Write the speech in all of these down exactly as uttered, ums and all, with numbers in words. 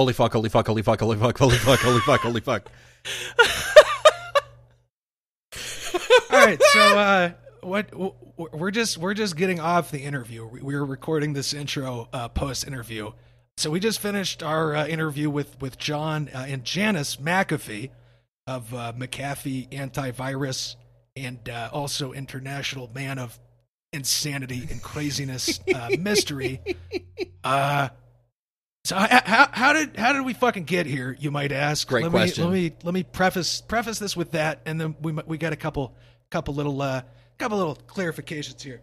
Holy fuck, holy fuck, holy fuck, holy fuck, holy fuck, holy fuck, holy fuck. All right, so uh, what we're just we're just getting off the interview. We were recording this intro uh, post interview, so we just finished our uh, interview with with John uh, and Janice McAfee of uh, McAfee Antivirus and uh, also International Man of Insanity and Craziness uh, Mystery. Uh, so how how did how did we fucking get here? You might ask. Great let question. Me, let me let me preface preface this with that, and then we we got a couple. Couple little, uh, couple little clarifications here.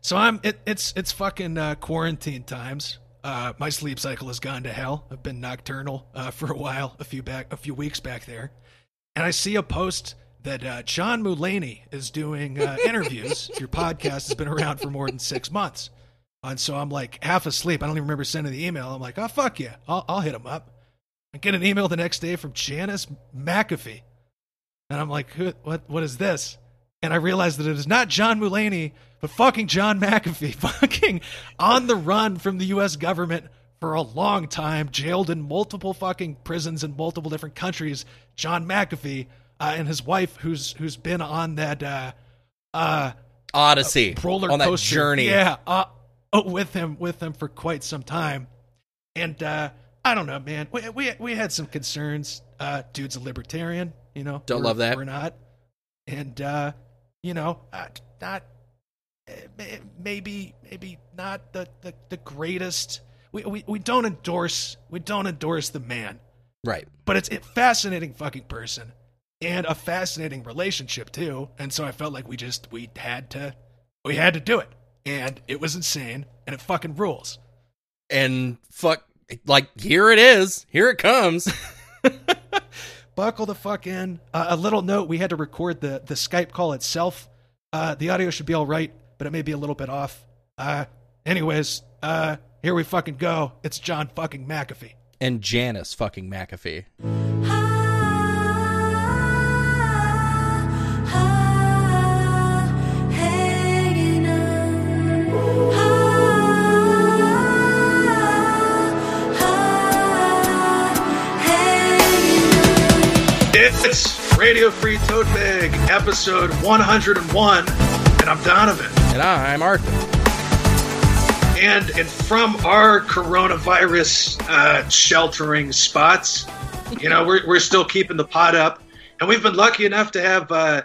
So I'm, it, it's, it's fucking uh, quarantine times. Uh, my sleep cycle has gone to hell. I've been nocturnal uh, for a while, a few back, a few weeks back there, and I see a post that uh, John Mulaney is doing uh, interviews. Your podcast has been around for more than six months, and so I'm like half asleep. I don't even remember sending the email. I'm like, oh fuck yeah, I'll, I'll hit him up. I get an email the next day from Janice McAfee. And I'm like, who, what? What is this? And I realized that it is not John Mulaney, but fucking John McAfee, fucking on the run from the U S government for a long time, jailed in multiple fucking prisons in multiple different countries. John McAfee uh, and his wife, who's who's been on that uh, uh, odyssey, uh, roller on that coaster journey, yeah, uh, oh, with him, with him for quite some time. And uh, I don't know, man. We we we had some concerns. Uh, dude's a libertarian. You know, don't love that. We're not. And, uh, you know, uh, not maybe, maybe not the, the, the greatest. We, we, we don't endorse, we don't endorse the man. Right. But it's a fascinating fucking person and a fascinating relationship too. And so I felt like we just, we had to, we had to do it, and it was insane and it fucking rules. And fuck, like, here it is. Here it comes. Buckle the fuck in. Uh, a little note, we had to record the, the Skype call itself. Uh, the audio should be all right, but it may be a little bit off. Uh, anyways, uh, here we fucking go. It's John fucking McAfee. And Janice fucking McAfee. It's Radio Free Tote Bag, episode one hundred one, and I'm Donovan. And I'm Arthur. And, and from our coronavirus uh, sheltering spots, you know, we're we're still keeping the pot up. And we've been lucky enough to have uh,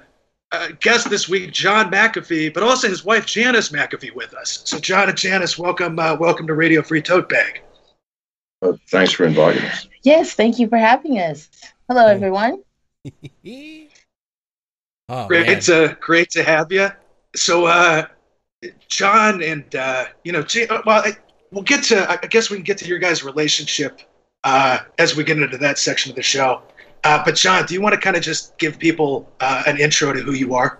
a guest this week, John McAfee, but also his wife, Janice McAfee, with us. So John and Janice, welcome, uh, welcome to Radio Free Tote Bag. Well, thanks for inviting us. Yes, thank you for having us. Hello, everyone. Oh, great man. to great to have you. So, uh, John and uh, you know, well, I, we'll get to. I guess we can get to your guys' relationship uh, as we get into that section of the show. Uh, but John, do you want to kind of just give people uh, an intro to who you are?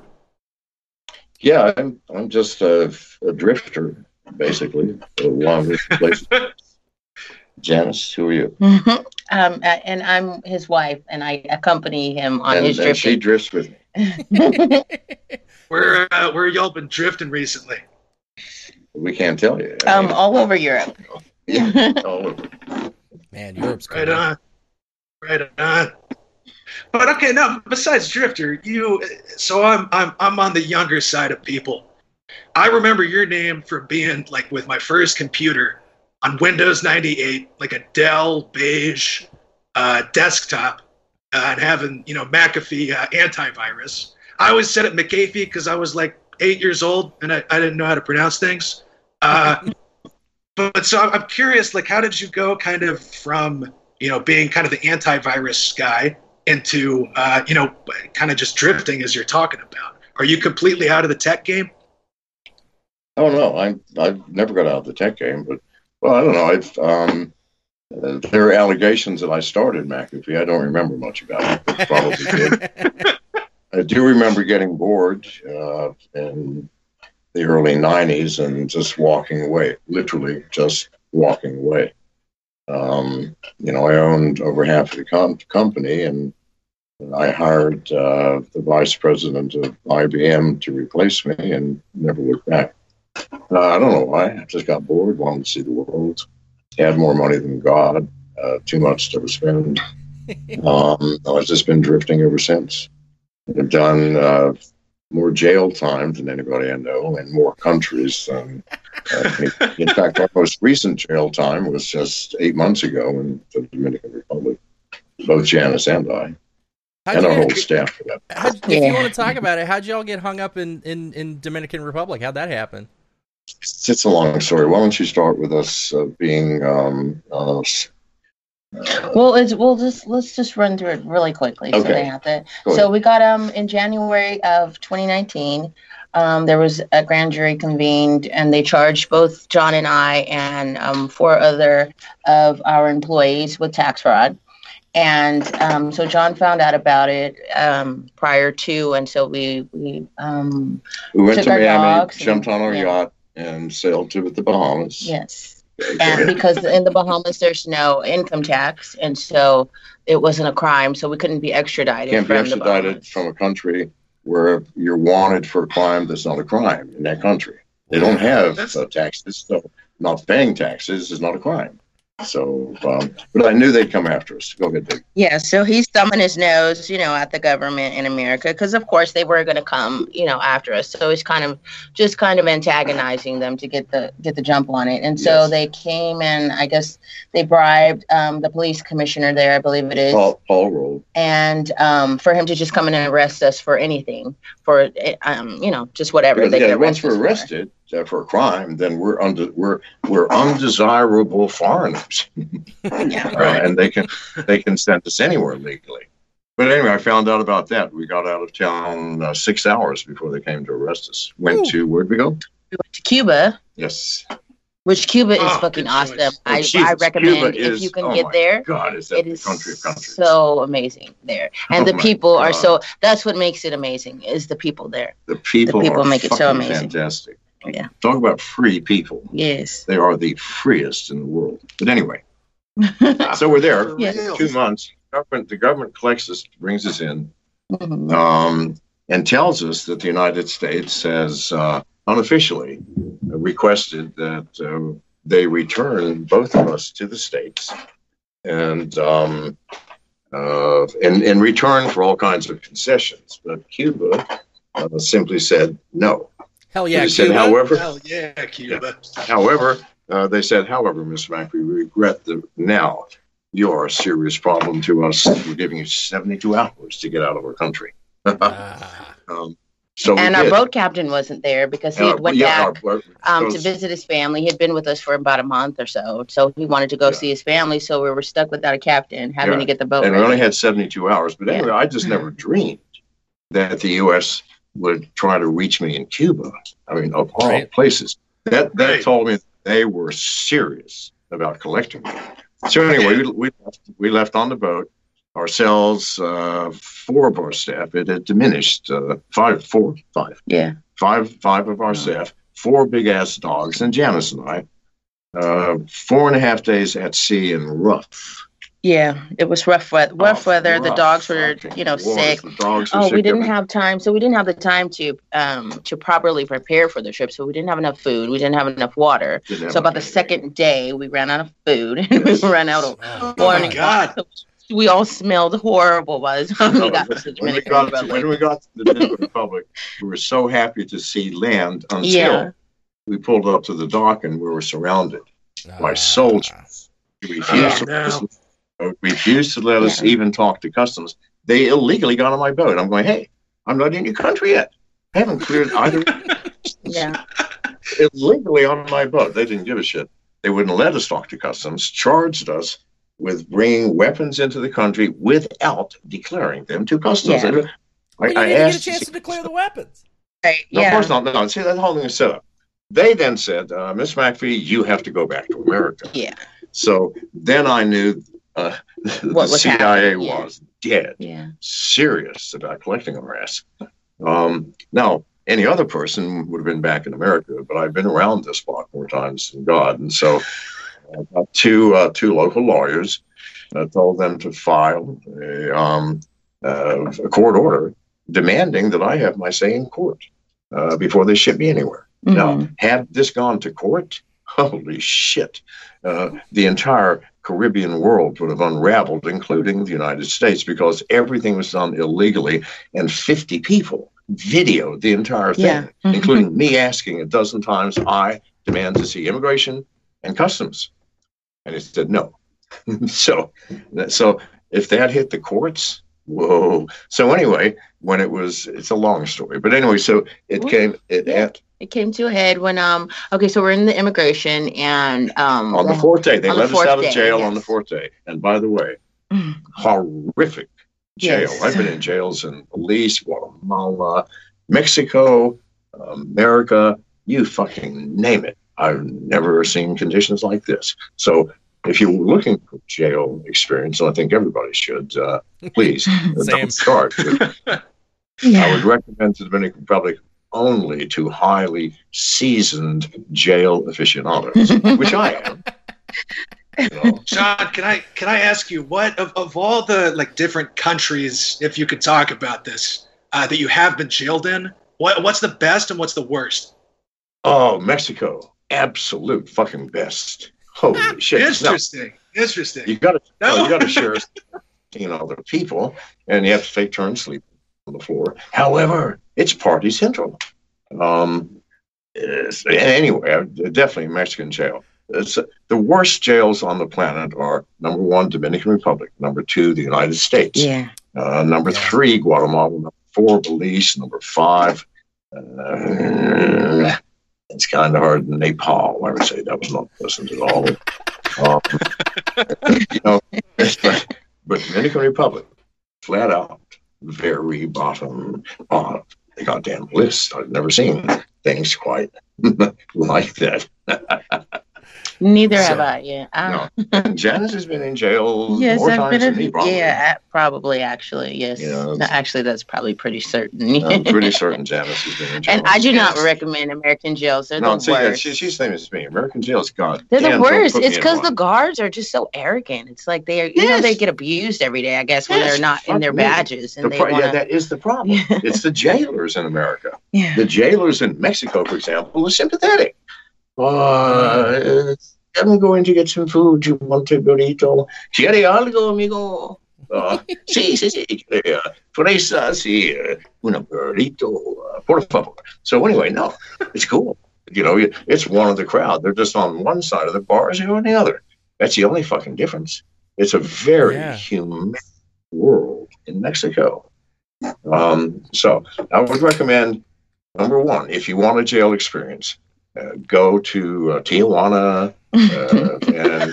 Yeah, I'm. I'm just a, a drifter, basically. A long place. Janice, who are you? Mm-hmm. Um, and I'm his wife, and I accompany him on and, his drift. And she drifts with me. Where uh, where y'all been drifting recently? We can't tell you. I um, mean, all over Europe. Yeah, all over. Man, Europe's right on. Up. Right on. But okay, now besides drifter, you. So I'm I'm I'm on the younger side of people. I remember your name from being like with my first computer. On Windows ninety-eight, like a Dell beige uh, desktop, uh, and having, you know, McAfee uh, antivirus. I always said it McAfee because I was like eight years old and I, I didn't know how to pronounce things. Uh, but, but so I'm curious, like, how did you go kind of from, you know, being kind of the antivirus guy into, uh, you know, kind of just drifting as you're talking about? Are you completely out of the tech game? Oh, no, I'm, I've never got out of the tech game, but. Well, I don't know. I've, um, uh, there are allegations that I started McAfee. I don't remember much about it. But probably did. I do remember getting bored uh, in the early nineties and just walking away, literally just walking away. Um, you know, I owned over half of the com- company, and I hired uh, the vice president of I B M to replace me and never looked back. Uh, I don't know why. I just got bored, wanted to see the world. had more money than God, uh, too much to spend. um, I've just been drifting ever since. I've done uh, more jail time than anybody I know, in more countries than uh, in fact, our most recent jail time was just eight months ago in the Dominican Republic, both Janice and I. How'd and our whole staff for that. How'd, if you want to talk about it, how'd y'all get hung up in, in, in Dominican Republic? How'd that happen? It's, it's a long story. Why don't you start with us uh, being... Um, uh, uh, well, it's, we'll just, let's just run through it really quickly. Okay. So, they have to, Go so we got um in January of twenty nineteen. Um, there was a grand jury convened, and they charged both John and I and um, four other of our employees with tax fraud. And um, so John found out about it um, prior to, and so we we, um, we went took to our Miami, dogs jumped and, on our yeah. yacht, and sailed to the Bahamas. Yes, and because in the Bahamas there's no income tax, and so it wasn't a crime, so we couldn't be extradited. Can't be extradited from a country where you're wanted for a crime that's not a crime in that country. They don't have uh, taxes, so not paying taxes is not a crime. So, um, but I knew they'd come after us. Go ahead, Dick. Yeah, so he's thumbing his nose, you know, at the government in America, because of course they were going to come, you know, after us. So he's kind of just kind of antagonizing them to get the get the jump on it. And so yes. They came, and I guess they bribed um, the police commissioner there, I believe it is, Paul, Paul Rowe, and um, for him to just come in and arrest us for anything, for um, you know, just whatever. Yeah, they yeah, once we're arrested. For. For a crime, then we're under we're we're undesirable foreigners, yeah, right. uh, and they can they can send us anywhere legally. But anyway, I found out about that. We got out of town uh, six hours before they came to arrest us. Went Ooh. to where'd we go? We went to Cuba. Yes. Which Cuba oh, is fucking awesome. Choice. I, Jesus, I recommend is, if you can oh get there. God, is that it is the country of countries. So amazing there, and oh the people God. are so. That's what makes it amazing is the people there. The people, the people are make it so amazing. Fantastic. Yeah. Talk about free people. Yes. They are the freest in the world. But anyway, so we're there yes. two months. Government, the government collects us, brings us in, mm-hmm. um, and tells us that the United States has uh, unofficially requested that uh, they return both of us to the States and um, uh, in, in return for all kinds of concessions. But Cuba uh, simply said no. Hell yeah, said, Cuba. However, Hell yeah, Cuba. Yeah. However, uh, they said, however, Miss Mack, we regret that now you are a serious problem to us. We're giving you seventy-two hours to get out of our country. ah. um, so and our did. boat captain wasn't there because he and had our, went yeah, back our, our, um, those, to visit his family. He had been with us for about a month or so. So he wanted to go yeah. see his family. So we were stuck without a captain having yeah. to get the boat. And ready. We only had seventy-two hours. But anyway, yeah. I just never dreamed that the U S would try to reach me in Cuba. I mean, of all right. places. That that right. told me they were serious about collecting me. So anyway, we we left, we left on the boat ourselves. Uh, four of our staff. It had diminished. Uh, five, four, five. Yeah. Five, five of our oh. staff. Four big ass dogs, and Janice and I. Uh, four and a half days at sea in rough. Yeah, it was rough, we- rough oh, weather. Rough. The dogs were, you know, Wars. sick. The dogs were oh, sick we didn't have time. So we didn't have the time to um, to properly prepare for the trip. So we didn't have enough food. We didn't have enough water. Didn't so about the second day, we ran out of food. And yes. we ran out of oh, morning. Oh, God. So we all smelled horrible by the time we got to the Dominican Republic. When we got to the Dominican Republic, we were so happy to see land until yeah. we pulled up to the dock and we were surrounded ah. by soldiers. We refused oh, no. to refused to let us yeah. even talk to customs. They illegally got on my boat. I'm going, hey, I'm not in your country yet. I haven't cleared either. yeah. Illegally on my boat. They didn't give a shit. They wouldn't let us talk to customs, charged us with bringing weapons into the country without declaring them to customs. Yeah. I, well, I didn't asked get a chance to, to declare the weapons. Right. No, yeah. Of course not. No, see, that whole thing is set up. They then said, uh, Miss McAfee, you have to go back to America. Yeah. So then I knew... Uh, the was C I A happening? was yeah. dead yeah. serious about collecting our ass. Um, now, any other person would have been back in America, but I've been around this block more times than God. And so I got two, uh, two local lawyers. I told them to file a, um, uh, a court order demanding that I have my say in court uh, before they ship me anywhere. Mm-hmm. Now, had this gone to court, holy shit, uh, the entire Caribbean world would have unraveled, including the United States, because everything was done illegally, and fifty people videoed the entire thing, yeah. mm-hmm. including me asking a dozen times, I demand to see immigration and customs. And it said no. so, so if that hit the courts, whoa. So anyway, when it was, it's a long story, but anyway, so it Ooh. came, it yeah. at, It came to a head when, um, okay, so we're in the immigration and... Um, on the fourth day. They let us out of jail on the fourth day. And by the way, horrific jail. Yes. I've been in jails in Belize, Guatemala, Mexico, America, you fucking name it. I've never seen conditions like this. So if you're looking for jail experience, and I think everybody should, uh, please, don't start. Yeah. I would recommend to the Dominican Republic only to highly seasoned jail aficionados, which I am. You know. John, can I can I ask you what of, of all the like different countries, if you could talk about this, uh, that you have been jailed in? What what's the best and what's the worst? Oh, Mexico, absolute fucking best. Holy shit! Interesting, now, interesting. You got to no. uh, you got to share, you know, other people, and you have to take turns sleeping on the floor. However, it's party central. Um, anyway, definitely Mexican jail. It's, uh, the worst jails on the planet are, number one, Dominican Republic. Number two, the United States. Yeah. Uh, number yeah. three, Guatemala. Number four, Belize. Number five, uh, it's kind of hard, Nepal. I would say that was not pleasant at all. Um, you know, but, but Dominican Republic, flat out, very bottom on the goddamn list. I've never seen things quite like that. Neither so, have I. Yeah, um, no. Janice has been in jail yes, more I've times been than me. Probably. Yeah, probably. Actually, yes. You know, no, actually, that's probably pretty certain. I'm pretty certain Janice has been in jail. And I do not recommend American jails. They're no, the see, worst. Yeah, she, she's the same as me. American jails, God, they're damn, the worst. It's because the guards are just so arrogant. It's like they, are, yes. you know, they get abused every day. I guess yes. when they're not Fuck in their me. badges. And the they pro- wanna... Yeah, that is the problem. It's the jailers in America. Yeah. The jailers in Mexico, for example, are sympathetic. Uh, I'm going to get some food. You want a burrito? ¿Quiere algo, amigo? Uh, sí, sí, sí. Fresas y una burrito, por favor. So anyway, no, it's cool. You know, it's one of the crowd. They're just on one side of the bars or on the other. That's the only fucking difference. It's a very yeah. humane world in Mexico. Um, so I would recommend, number one, if you want a jail experience, Uh, go to uh, Tijuana uh,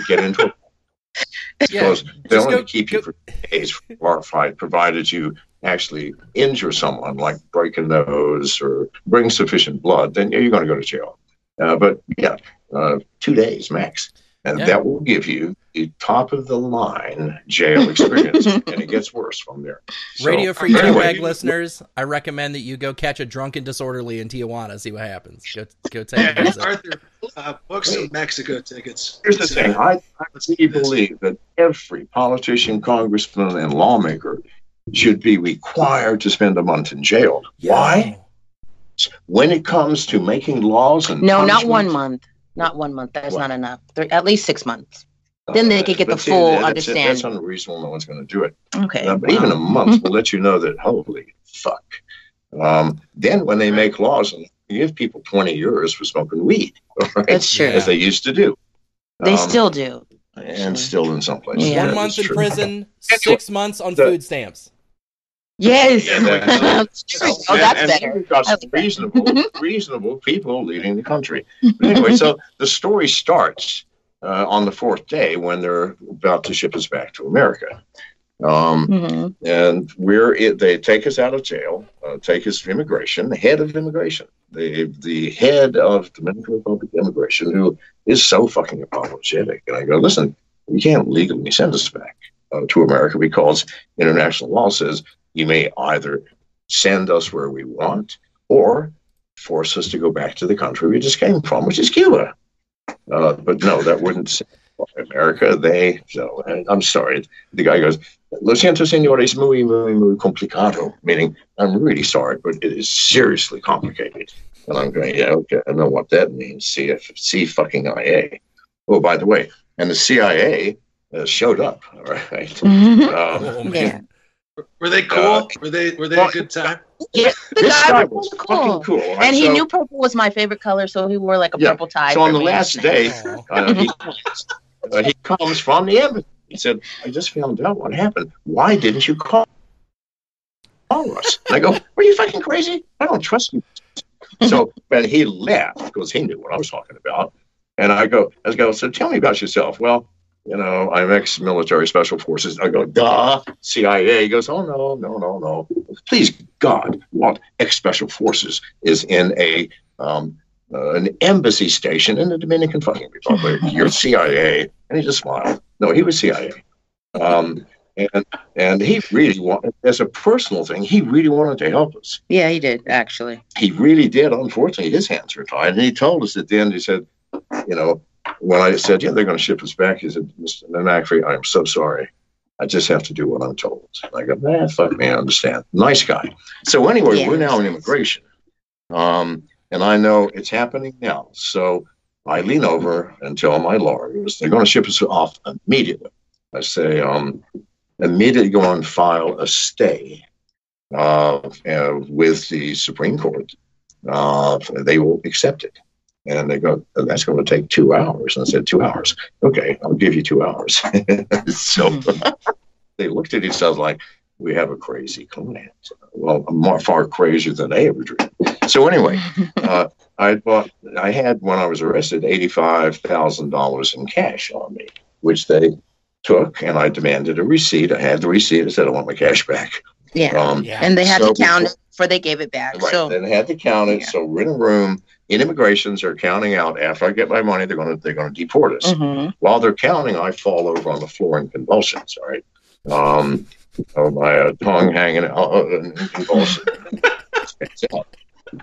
and get into it. Because yeah, they only go, keep go. you for days for glorified, provided you actually injure someone, like break a nose or bring sufficient blood, then you're going to go to jail. Uh, but yeah, uh, two days max. And yeah. that will give you the top of the line jail experience, and it gets worse from there. So, Radio Free anyway. T-Bag listeners, I recommend that you go catch a drunken disorderly in Tijuana, see what happens. Go, go take a visit. Arthur, uh, book some Mexico tickets. Here's the thing: I, I really believe that every politician, congressman, and lawmaker should be required to spend a month in jail. Yeah. Why? When it comes to making laws and no, not one month. Not one month. That's well, not enough. Three, at least six months. Uh, then they could get the see, full that's understanding. It, that's unreasonable. No one's going to do it. Okay. Uh, but wow. even a month will let you know that, holy fuck. Um, then when they make laws, and give people twenty years for smoking weed. Right? That's true. As they used to do. Um, they still do. And still in some places. Yeah. One yeah, month in true. prison, six months on the, food stamps. Yes. Yeah, that's, you know, oh, that's and, better. And we've got some like reasonable, reasonable people leading the country. But anyway, so the story starts uh, on the fourth day when they're about to ship us back to America. Um, mm-hmm. And we're it, they take us out of jail, uh, take us to immigration, the head of immigration, the the head of Dominican Republic immigration, who is so fucking apologetic. And I go, listen, you can't legally send us back uh, to America because international law says you may either send us where we want or force us to go back to the country we just came from, which is Cuba. Uh, but no, that wouldn't satisfy America. They, so, I'm sorry. The guy goes, Lo siento, senor, es muy, muy, muy complicado, meaning I'm really sorry, but it is seriously complicated. And I'm going, yeah, okay, I know what that means. C F C fucking I A. Oh, by the way, and the C I A uh, showed up. All right. Mm-hmm. um, oh, man. Yeah. Were they cool? Uh, were they Were they well, a good time? Yeah, the this guy, guy was, was cool. fucking cool. And, and so, he knew purple was my favorite color, so he wore like a yeah. purple tie. So on the me. last day, uh, he, uh, he comes from the embassy. He said, I just found out what happened. Why didn't you call us? And I go, were you fucking crazy? I don't trust you. So, but he laughed because he knew what I was talking about. And I go, I go, so tell me about yourself. Well, you know, I'm ex-military special forces. I go, duh, C I A. He goes, oh, no, no, no, no. Please, God, what ex-special forces is in a um, uh, an embassy station in the Dominican fucking Republic? You're C I A. And he just smiled. No, he was C I A. Um, and and he really wanted, as a personal thing, he really wanted to help us. Yeah, he did, actually. He really did. Unfortunately, his hands were tied. And he told us at the end, he said, you know, when I said, yeah, they're going to ship us back, he said, Mister Nanakri, I'm so sorry. I just have to do what I'm told. And I go, nah, fuck me, I understand. Nice guy. So anyway, yeah, we're now in immigration. Um, and I know it's happening now. So I lean over and tell my lawyers, they're going to ship us off immediately. I say, um, immediately go and file a stay uh, uh, with the Supreme Court. Uh, they will accept it. And they go, that's going to take two hours. And I said, two hours. Okay, I'll give you two hours. So they looked at each other like, we have a crazy client. Well, more, far crazier than they ever dreamed. So anyway, uh, I bought, I had, when I was arrested, eighty-five thousand dollars in cash on me, which they took, and I demanded a receipt. I had the receipt. I said, I want my cash back. Yeah, um, yeah. And they had so to count it before they gave it back. Right, so they had to count it. Yeah. So we're in a room. In immigrations are counting out. After I get my money, they're going to they're going to deport us. Mm-hmm. While they're counting, I fall over on the floor in convulsions. All right, um, oh, my uh, tongue hanging out in convulsions.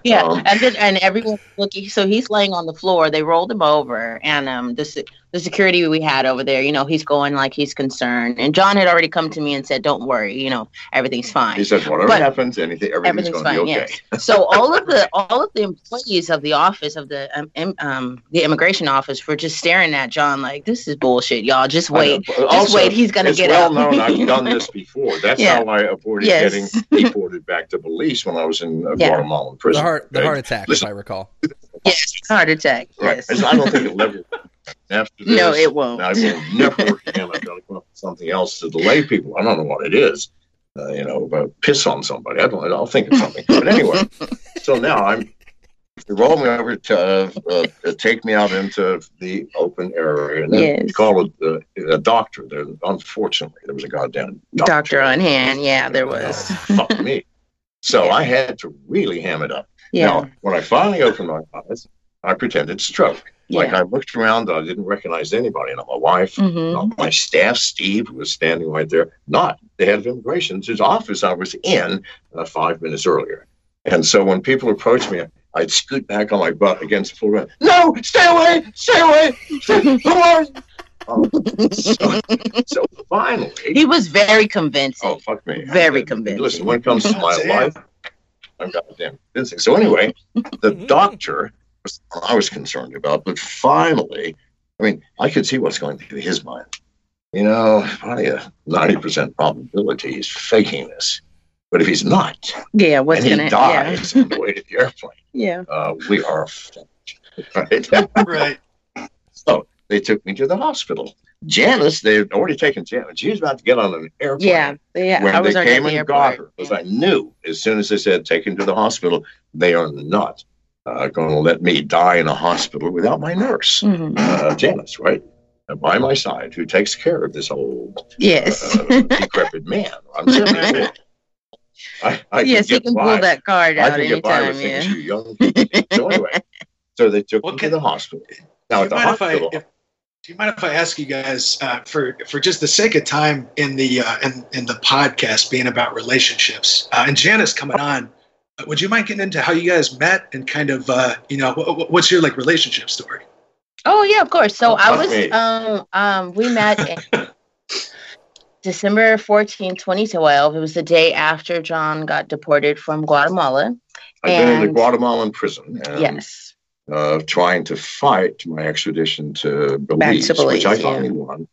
Yeah, um, and then, and everyone's looking. So he's laying on the floor. They rolled him over, and um, the the security we had over there, you know, he's going like he's concerned. And John had already come to me and said, "Don't worry, you know, everything's fine." He said, "Whatever but happens, anything, everything's, everything's going to be okay." Yes. So all of the all of the employees of the office of the um, um the immigration office were just staring at John like, "This is bullshit, y'all. Just wait, know, just also, wait. He's going to get well out." Known, I've done this before. That's yeah. how I avoided yes. getting deported back to Belize when I was in uh, yeah. Guatemalan prison. The heart, the heart attack, Listen. if I recall. Yes, heart attack. Yes. Right. I don't think it'll ever. After this, no, it won't. I will never work again. I've got to come up with something else to delay people. I don't know what it is. Uh, you know, but piss on somebody. I don't. I'll think of something. But anyway, so now I'm they roll me over to uh, uh, take me out into the open area, and then yes. call a, a, a doctor. There, unfortunately, there was a goddamn doctor, doctor on hand. Yeah, there was. Oh, fuck me. So yeah. I had to really ham it up. Yeah. Now, when I finally opened my eyes, I pretended stroke. Yeah. Like, I looked around, I didn't recognize anybody. Not my wife, mm-hmm. not my staff, Steve, who was standing right there. Not the head of immigration's his office I was in uh, five minutes earlier. And so when people approached me, I'd scoot back on my butt against the floor. No, stay away, stay away, stay away. Um, so, so finally. He was very convincing. Oh, fuck me. Very I, convincing. Listen, when it comes to my life, I'm goddamn convincing. So anyway, the doctor was I was concerned about, but finally, I mean, I could see what's going through his mind. You know, probably a ninety percent probability he's faking this. But if he's not, yeah, what's and he gonna, dies yeah. on the way to the airplane, yeah. uh, we are fucked. Right? Right. So they took me to the hospital. Janice, they had already taken Janice. She was about to get on an airplane. Yeah, yeah. When I was they came the and airport. got her, because yeah. I knew as soon as they said, take him to the hospital, they are not uh, going to let me die in a hospital without my nurse, mm-hmm. uh, Janice, right? By my side, who takes care of this old yes. uh, decrepit man. I'm saying I, I yes, you can by. pull that card out anytime. Yeah. Young so anyway, so they took well, me can, to the hospital. Now at the hospital. If I, if, do you mind if I ask you guys uh, for for just the sake of time in the uh, in, in the podcast being about relationships uh, and Janice coming on? Would you mind getting into how you guys met and kind of uh, you know what, what's your like relationship story? Oh yeah, of course. So oh, I was um, um, we met. December fourteenth, twenty twelve. It was the day after John got deported from Guatemala. I'd and, been in the Guatemalan prison. And, yes. Uh, trying to fight my extradition to Belize, to Belize which I thought yeah. he won.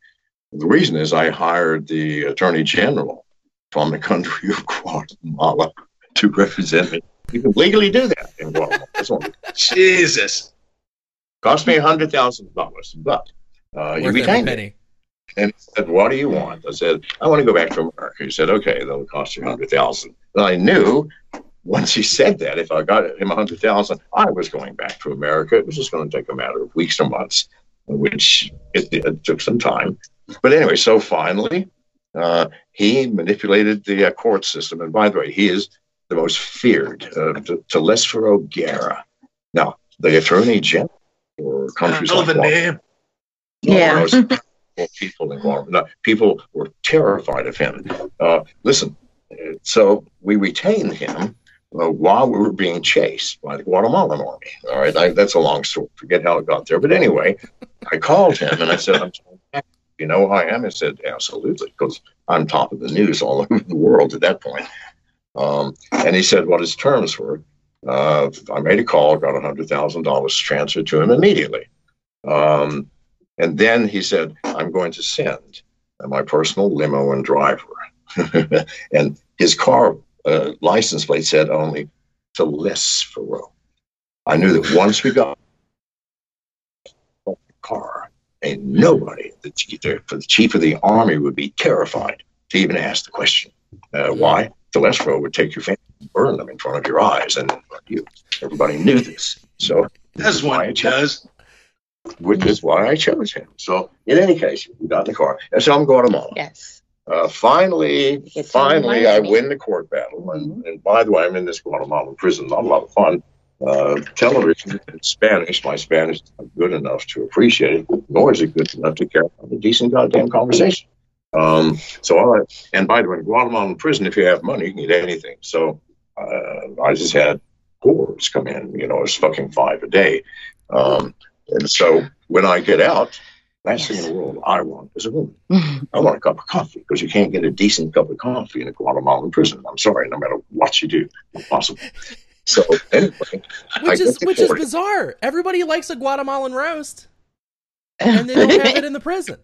The reason is I hired the Attorney General from the country of Guatemala to represent me. You can legally do that in Guatemala. Jesus. Cost me one hundred thousand dollars, but uh, you retained it. And he said, what do you want? I said, I want to go back to America. He said, okay, that'll cost you one hundred thousand dollars. I knew once he said that, if I got him one hundred thousand dollars, I was going back to America. It was just going to take a matter of weeks or months, which it, it took some time. But anyway, so finally, uh, he manipulated the uh, court system. And by the way, he is the most feared, uh, Telesforo Guerra. Now, the Attorney General for countries like Guatemala. Yeah. People in Guatemala. People were terrified of him. Uh, listen, so we retained him uh, while we were being chased by the Guatemalan army. All right, I, that's a long story. Forget how it got there. But anyway, I called him and I said, I'm sorry, you know who I am? He said, absolutely, because I'm top of the news all over the world at that point. Um, and he said what his terms were. Uh, I made a call, got one hundred thousand dollars transferred to him immediately. Um, and then he said, I'm going to send my personal limo and driver. And his car uh, license plate said only Telesforo. I knew that once we got the car, and nobody, the chief, the chief of the army would be terrified to even ask the question. Uh, why? Telesforo would take your family and burn them in front of your eyes, and you. Everybody knew this. So that's why I chose, which is why I chose him. So in any case, we got in the car. And so I'm Guatemala. Yes. Uh, finally, finally, I win the court battle. And, mm-hmm. and by the way, I'm in this Guatemalan prison. Not a lot of fun. Uh, television in Spanish. My Spanish is not good enough to appreciate it, nor is it good enough to carry on a decent goddamn conversation. Um, so, all right. And by the way, in Guatemalan prison, if you have money, you can get anything. So, uh, I just had whores come in, you know, it's fucking five a day. Um, and so when I get out, last thing in the world I want is a woman. I want a cup of coffee, because you can't get a decent cup of coffee in a Guatemalan prison. I'm sorry, no matter what you do, impossible. So, anyway, which is which is bizarre. Everybody likes a Guatemalan roast, and they don't have it in the prison.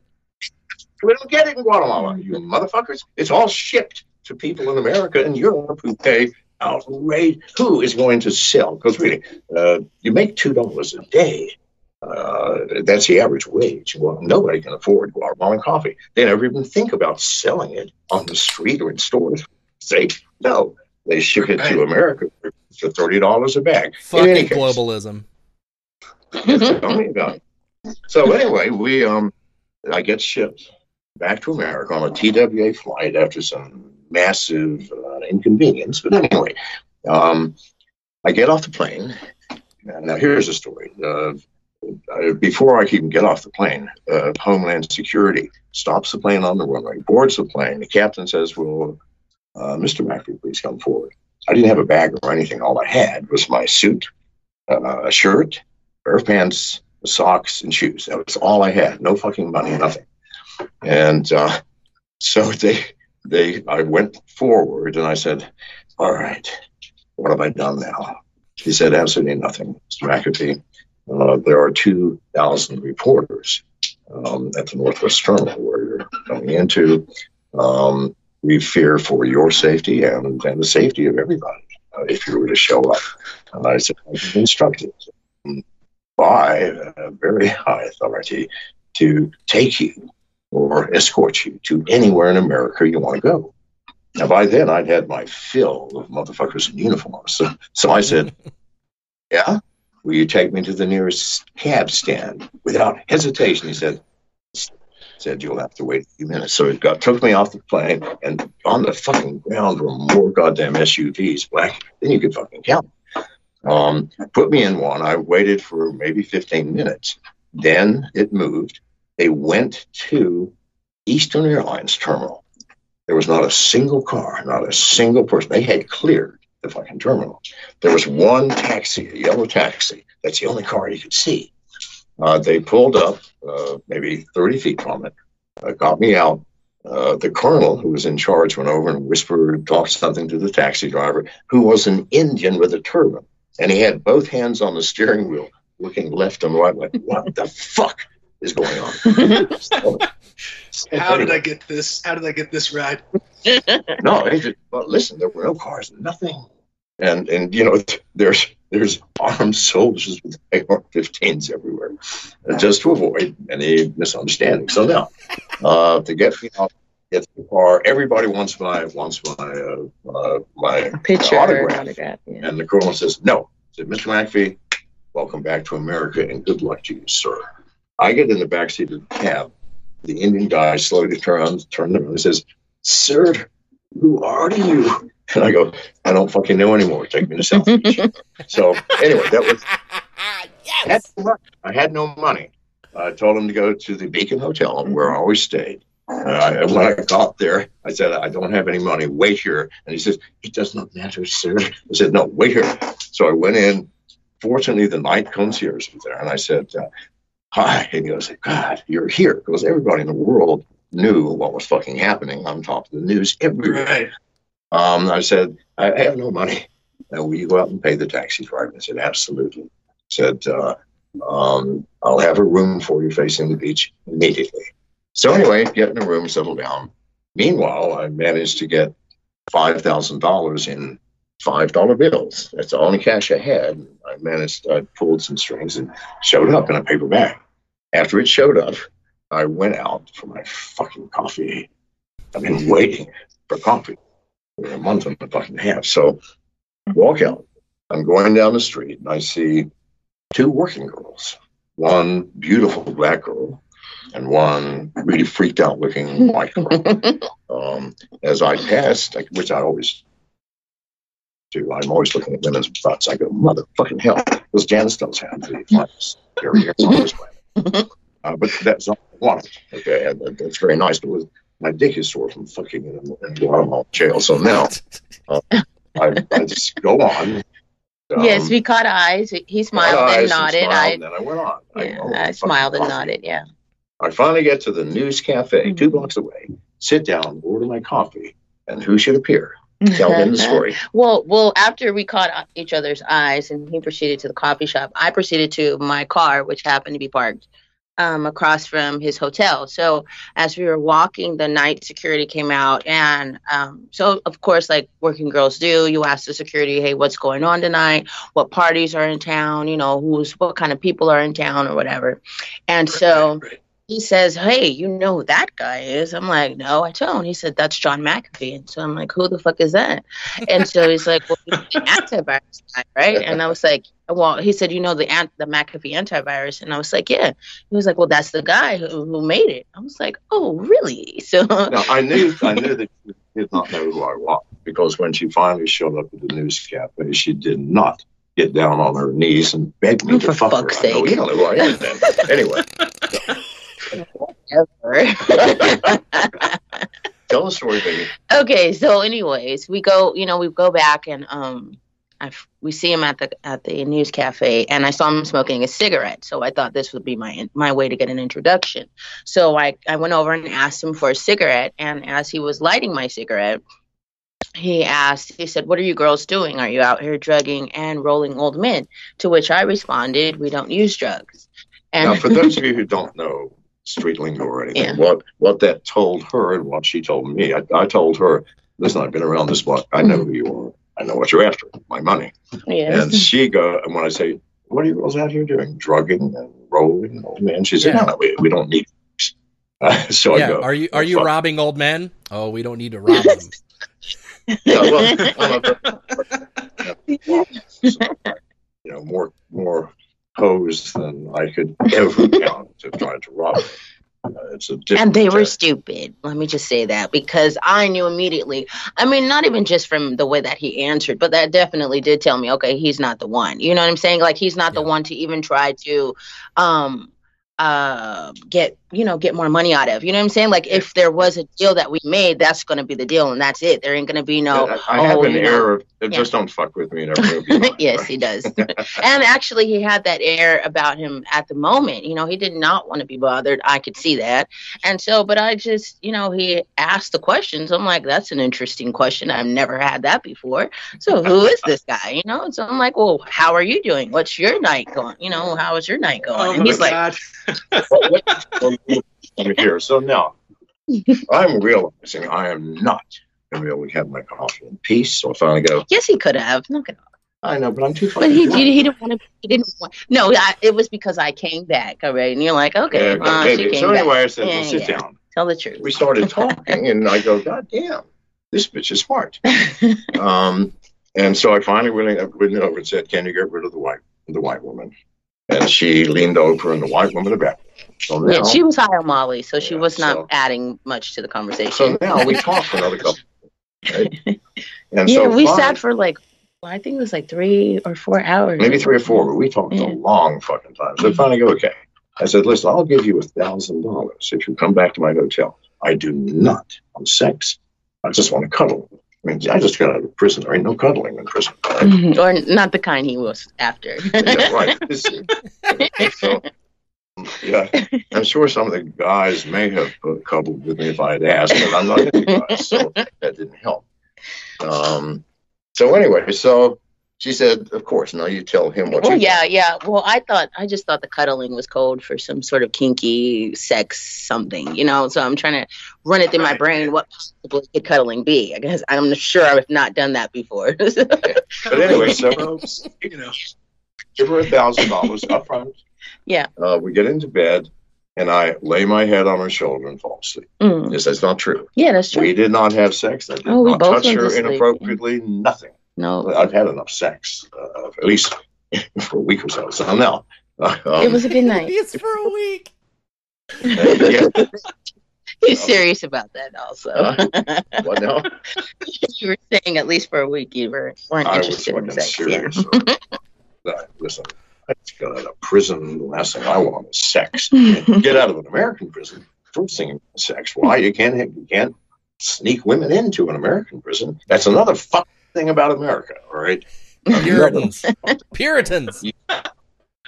We don't get it in Guatemala, you motherfuckers. It's all shipped to people in America and Europe who pay outrage. Who is going to sell? Because really, uh, you make two dollars a day. Uh, that's the average wage. Well, nobody can afford Guatemalan coffee. They never even think about selling it on the street or in stores. They no, they ship it to America for thirty dollars a bag. Fucking globalism. Tell me about it. So anyway, we um, I get shipped back to America on a T W A flight after some massive uh, inconvenience. But anyway, um, I get off the plane. Now, here's the story. Uh, before I even get off the plane, uh, Homeland Security stops the plane on the runway, boards the plane. The captain says, well, uh, Mister Macri, please come forward. I didn't have a bag or anything. All I had was my suit, uh, a shirt, pair of pants, socks, and shoes. That was all I had. No fucking money, nothing. And uh, so they, they, I went forward and I said, all right, what have I done now? He said, absolutely nothing, Mister McAfee. Uh, there are two thousand reporters um, at the Northwest Terminal where you're coming into. Um, we fear for your safety and, and the safety of everybody uh, if you were to show up. And I said, I've been instructed by a very high authority to take you or escort you to anywhere in America you want to go. Now, by then, I'd had my fill of motherfuckers in uniforms. So, so I said, yeah, will you take me to the nearest cab stand? Without hesitation, he said, said you'll have to wait a few minutes. So he got, took me off the plane, and on the fucking ground were more goddamn S U Vs, black, than you could fucking count. Um, put me in one. I waited for maybe fifteen minutes. Then it moved. They went to Eastern Airlines terminal. There was not a single car, not a single person. They had cleared the fucking terminal. There was one taxi, a yellow taxi. That's the only car you could see. Uh, they pulled up uh, maybe thirty feet from it, uh, got me out, Uh, the colonel who was in charge went over and whispered, talked something to the taxi driver, who was an Indian with a turban. And he had both hands on the steering wheel, looking left and right, like, what the fuck is going on? So, how did I get this? How did I get this ride? No, he just, well, listen, there were no cars, nothing. And, and you know, there's there's armed soldiers with A R fifteens everywhere, just to avoid any misunderstanding. So now, uh, to get me out, get the car, everybody wants my wants my uh, uh, my picture autograph. autograph yeah. And the colonel says, no. I said, Mister McAfee, welcome back to America, and good luck to you, sir. I get in the backseat of the cab. The Indian guy slowly turns, turns around and says, sir, who are you? And I go, I don't fucking know anymore. Take me to South Beach. So anyway, that was. Yes. I had, I had no money. I told him to go to the Beacon Hotel, where I always stayed. Uh, when I got there, I said, I don't have any money. Wait here. And he says, it does not matter, sir. I said, no, wait here. So I went in. Fortunately, the night concierge was there. And I said, uh, hi. And he goes, God, you're here. Because everybody in the world knew what was fucking happening on top of the news everywhere. Right. Um, I said, I have no money. And will you go out and pay the taxi driver? I said, absolutely. I said, uh, um, I'll have a room for you facing the beach immediately. So anyway, get in a room, settle down. Meanwhile, I managed to get five thousand dollars in five dollar bills. That's the only cash I had. I managed, I pulled some strings and showed up in a paper bag. After it showed up, I went out for my fucking coffee. I've been waiting for coffee. A month and a fucking half. So walk out. I'm going down the street and I see two working girls, one beautiful black girl and one really freaked out looking white girl. Um, as I passed, which I always do, I'm always looking at women's butts. I go, motherfucking hell, those Janice dolls have the finest carriers on this planet. Uh, but that's not what I wanted. Okay, and that's very nice. But with my dick is sore from fucking in, in Guatemala jail. So now uh, I, I just go on. Um, yes, we caught eyes. He smiled and nodded. And smiled, I, and then I went on. Yeah, I, I smiled and nodded, yeah. I finally get to the News Cafe, mm-hmm. two blocks away, sit down, order my coffee, and who should appear? Tell them the story. Well, well, after we caught each other's eyes and he proceeded to the coffee shop, I proceeded to my car, which happened to be parked Um, across from his hotel. So as we were walking, the night security came out. And um, so, of course, like working girls do, you ask the security, hey, what's going on tonight? What parties are in town? You know, who's what kind of people are in town or whatever. And so he says, hey, you know who that guy is? I'm like, no, I don't. He said, that's John McAfee. And so I'm like, who the fuck is that? And so he's like, well, he's the antivirus guy, right? And I was like, well, he said, you know, the ant- the McAfee antivirus. And I was like, yeah. He was like, well, that's the guy who, who made it. I was like, oh, really? So now, I knew I knew that she did not know who I was, because when she finally showed up at the News Cafe, she did not get down on her knees and beg me oh, to for fuck fuck's her. Sake. I know exactly who I am then. Anyway. Tell the story, baby. Okay, so anyways, we go, you know, we go back and um, I we see him at the at the News Cafe, and I saw him smoking a cigarette. So I thought this would be my my way to get an introduction. So I I went over and asked him for a cigarette, and as he was lighting my cigarette, he asked, he said, what are you girls doing? Are you out here drugging and rolling old men? To which I responded, we don't use drugs. And now, for those of you who don't know street lingo or anything, yeah. what what that told her and what she told me, I, I told her, listen, I've been around this block. I know who you are. I know what you're after, my money. Yes. And she go, and when I say, what are you girls out here doing? Drugging and rolling old men? She said, yeah. no, no, we, we don't need drugs. Uh, so yeah. I go, are you, are you fuck. robbing old men? Oh, we don't need to rob them. Yeah, well, I'm a, you know, more, more hoes than I could ever count to try to rob them. Uh, it's a and they test. Were stupid. Let me just say that, because I knew immediately. I mean, not even just from the way that he answered, but that definitely did tell me, okay, he's not the one. You know what I'm saying? Like, he's not yeah. the one to even try to um, uh, get you know, get more money out of. You know what I'm saying? Like, if there was a deal that we made, that's going to be the deal, and that's it. There ain't going to be no... Yeah, I, I have oh, an air of, yeah. just don't fuck with me. And everything. Yes, he does. And actually, he had that air about him at the moment. You know, he did not want to be bothered. I could see that. And so, but I just, you know, he asked the questions. I'm like, that's an interesting question. I've never had that before. So who is this guy? You know? And so I'm like, well, how are you doing? What's your night going? You know, how is your night going? Oh, and he's like... God. I'm here. So now I'm realizing I am not going to be able to have my coffee in peace. So I finally go, yes, he could have. Not gonna. I know, but I'm too funny. But he, he, he didn't want to. He didn't want. No, I, it was because I came back already. And you're like, okay. Yeah, uh, she came so anyway, back. I said, yeah, well, sit yeah. down. Tell the truth. We started talking and I go, God damn, this bitch is smart. um, And so I finally went over and said, can you get rid of the white, the white woman? And she leaned over and the white woman in the back. So now, yeah, she was high on Molly, so she yeah, was not so, adding much to the conversation. So now we talked for another couple, right? And yeah, so we finally, sat for like, well, I think it was like three or four hours. Maybe three or four, but we talked yeah. a long fucking time. So I finally go, okay. I said, listen, I'll give you a thousand dollars if you come back to my hotel. I do not want sex. I just want to cuddle. I mean, I just got out of prison. There ain't no cuddling in prison. Right? Mm-hmm. Or not the kind he was after. Yeah, right. So, yeah, I'm sure some of the guys may have cuddled with me if I had asked, but I'm not any guys, so that didn't help. Um, so anyway, so she said, of course, now you tell him what well, you yeah, want. Yeah. Well, I thought, I just thought the cuddling was code for some sort of kinky sex something, you know, so I'm trying to run it through my brain. What possibly could cuddling be? I guess I'm sure I've not done that before. Yeah. But anyway, so, you know, give her a thousand dollars up front. Yeah. Uh, we get into bed and I lay my head on her shoulder and fall asleep. Mm. Yes, that's not true. Yeah, that's true. We did not have sex. I did oh, not touch her to inappropriately. Yeah. Nothing. No, I've had enough sex, uh, at least for a week or so. So now, um, it was a good night. It's for a week. Yeah. You're serious about that, also. Uh, what now? You were saying at least for a week you were, weren't I interested was in sex. Serious, yeah. So, uh, listen, I just got out of prison. The last thing I want is sex. Get out of an American prison. First thing is sex. Why you can't you can't sneak women into an American prison? That's another fuck. Thing about America, all right? Puritans. Puritans. You,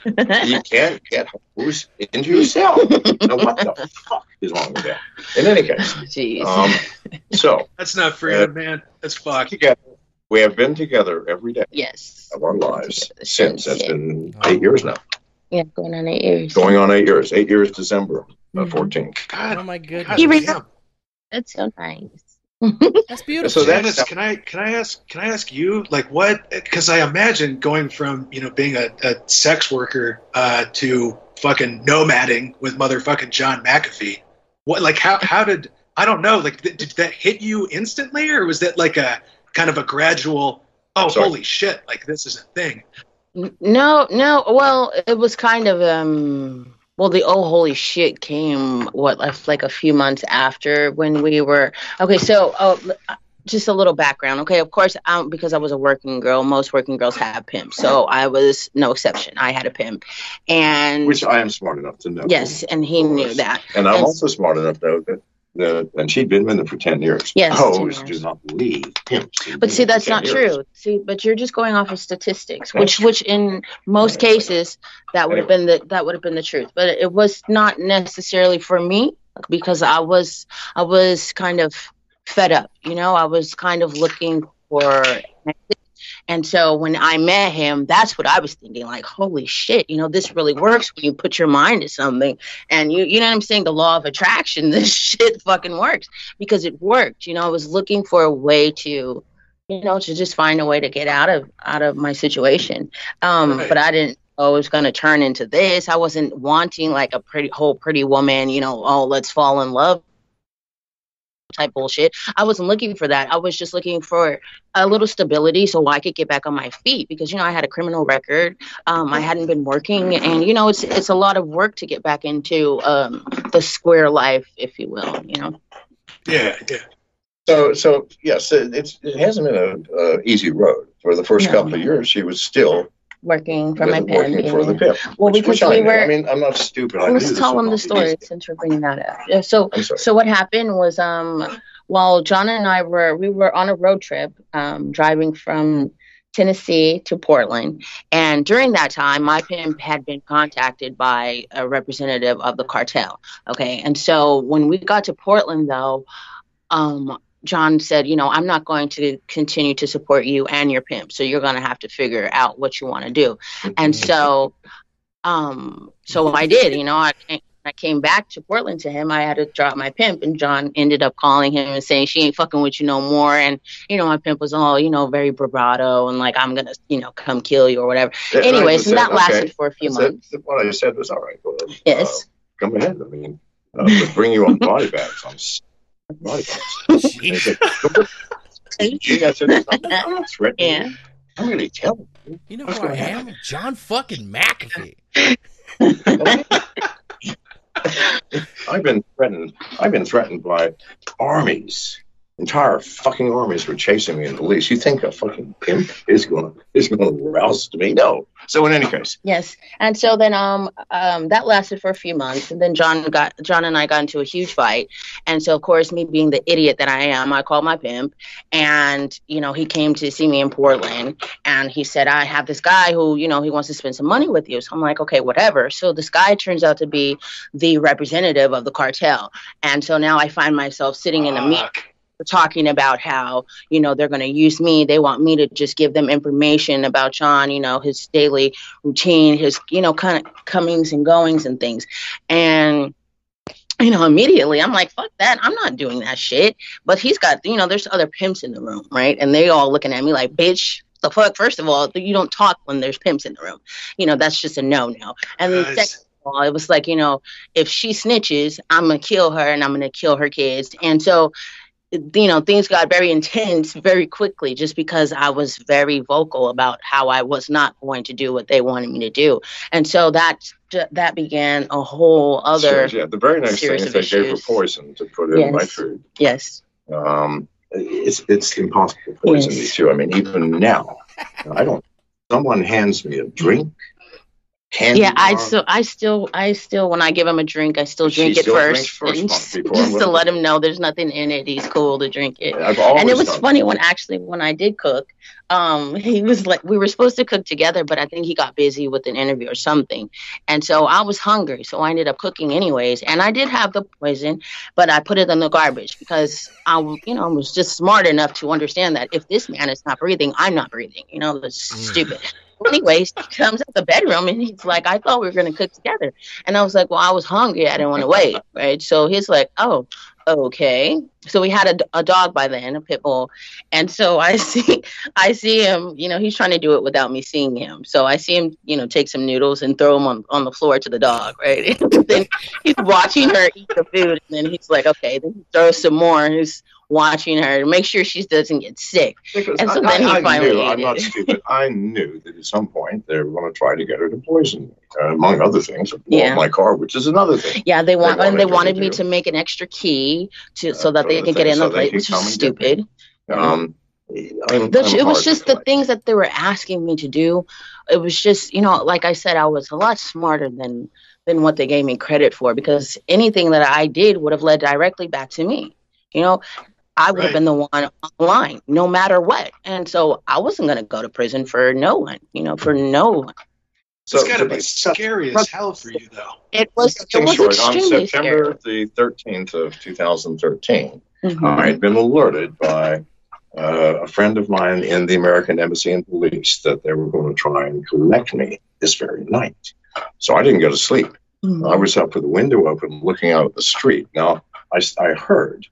you can't get who's into yourself. Now, what the fuck is wrong with that? In any case, jeez. Um, so that's not freedom, uh, man. That's fuck. Together, we have been together every day. Yes. Of our lives since. since. That's yeah. been eight years now. Yeah, going on eight years. Going on eight years. Eight years, December the fourteenth. Mm-hmm. God, oh my goodness. God, yeah. That's so nice. That's beautiful. So Janice, can I can I ask can I ask you like what? Because I imagine going from you know being a, a sex worker uh, to fucking nomading with motherfucking John McAfee. What like how how did I don't know like th- did that hit you instantly or was that like a kind of a gradual? Oh Sorry. Holy shit! Like this is a thing. No, no. Well, it was kind of um. Well, the oh, holy shit came, what, like a few months after when we were, okay, so oh, just a little background. Okay, of course, um, because I was a working girl, most working girls have pimps, so I was no exception. I had a pimp. and Which I am smart enough to know. Yes, and he knew that. And I'm and, also smart enough, though, that The, and she'd been with them for ten years. Yes, hoes do not believe pimps. But see, that's not true. See, but you're just going off of statistics, which, which in most cases, that would have been the that would have been the truth. But it was not necessarily for me because I was I was kind of fed up. You know, I was kind of looking for. And so when I met him, that's what I was thinking, like, holy shit, you know, this really works when you put your mind to something. And you you know what I'm saying? The law of attraction, this shit fucking works because it worked. You know, I was looking for a way to, you know, to just find a way to get out of out of my situation. Um, right. But I didn't. Oh, it was going to turn into this. I wasn't wanting like a pretty whole pretty woman, you know, oh, let's fall in love. Type bullshit. I wasn't looking for that. I was just looking for a little stability so I could get back on my feet because, you know, I had a criminal record. Um, I hadn't been working and, you know, it's it's a lot of work to get back into um, the square life, if you will, you know? Yeah, yeah. So, so yes, it's, it hasn't been an easy road. For the first no. couple of years, she was still working for my pimp. Working for the pimp. Well, which, because we I were. I mean, I'm not stupid. I Let's tell them the story since we're bringing that up. So, so what happened was, um, while John and I were, we were on a road trip, um, driving from Tennessee to Portland. And during that time, my pimp had been contacted by a representative of the cartel. Okay. And so when we got to Portland, though, um, John said, you know, I'm not going to continue to support you and your pimp. So you're going to have to figure out what you want to do. And so, um, so I did, you know, I, I came back to Portland to him. I had to drop my pimp, and John ended up calling him and saying, she ain't fucking with you no more. And, you know, my pimp was all, you know, very bravado and like, I'm going to, you know, come kill you or whatever. Yeah, anyway, so that okay. lasted for a few That's months. It. What I said was all right. Well, yes. Uh, come ahead. I mean, uh, bring you on body bags. I'm body bags. I said, I'm not threatening. Yeah. I'm going to tell you. You know who I am? Happen. John fucking McAfee. I've been threatened. I've been threatened by armies. Entire fucking armies were chasing me in the leash. You think a fucking pimp is going is going to roust me? No. So in any case, yes. And so then, um, um, that lasted for a few months, and then John got John and I got into a huge fight. And so, of course, me being the idiot that I am, I called my pimp, and you know, he came to see me in Portland, and he said, I have this guy who, you know, he wants to spend some money with you. So I'm like, okay, whatever. So this guy turns out to be the representative of the cartel, and so now I find myself sitting in a meeting. Talking about how, you know, they're going to use me. They want me to just give them information about John, you know, his daily routine, his, you know, kind of comings and goings and things. And, you know, immediately I'm like, fuck that. I'm not doing that shit. But he's got, you know, there's other pimps in the room, right? And they all looking at me like, bitch, the fuck? First of all, you don't talk when there's pimps in the room. You know, that's just a no-no. And then nice. Second, it was like, you know, if she snitches, I'm going to kill her and I'm going to kill her kids. And so, you know, things got very intense very quickly just because I was very vocal about how I was not going to do what they wanted me to do. And so that that began a whole other so, yeah, the very next thing is they issues. Gave her poison to put in yes. my food. Yes. Um, it's it's impossible to poison yes. me too. I mean, even now, I don't, someone hands me a drink. Candy yeah, I still, I still, I still. When I give him a drink, I still drink it still first, first just, just to let him know there's nothing in it. He's cool to drink it. And it was funny that. when actually when I did cook, um, he was like, we were supposed to cook together, but I think he got busy with an interview or something, and so I was hungry, so I ended up cooking anyways. And I did have the poison, but I put it in the garbage because I, you know, I was just smart enough to understand that if this man is not breathing, I'm not breathing. You know, that's stupid. Anyways, he comes out the bedroom and he's like, I thought we were going to cook together. And I was like, well, I was hungry. I didn't want to wait. Right. So he's like, oh, okay. So we had a, a dog by then, a pit bull. And so I see, I see him, you know, he's trying to do it without me seeing him. So I see him, you know, take some noodles and throw them on, on the floor to the dog. Right. And then he's watching her eat the food. And then he's like, okay, then he throws some more. And he's watching her to make sure she doesn't get sick. Because and so I, then he I finally knew, I'm not stupid. I knew that at some point they were going to try to get her to poison me, uh, among other things, blow yeah. up my car, which is another thing. Yeah, they want. They and they wanted to me do. to make an extra key to uh, so that they can get in so the plate, which is stupid. Um, I'm, the, I'm it was just the things that they were asking me to do. It was just, you know, like I said, I was a lot smarter than than what they gave me credit for, because anything that I did would have led directly back to me. You know, I would right. have been the one online, no matter what. And so I wasn't going to go to prison for no one, you know, for no one. So it's got to be scary as hell for you, though. It was, it was extremely on September scary. the thirteenth of two thousand thirteen, mm-hmm. I had been alerted by uh, a friend of mine in the American Embassy and police that they were going to try and collect me this very night. So I didn't go to sleep. Mm-hmm. I was up with the window open looking out at the street. Now, I, I heard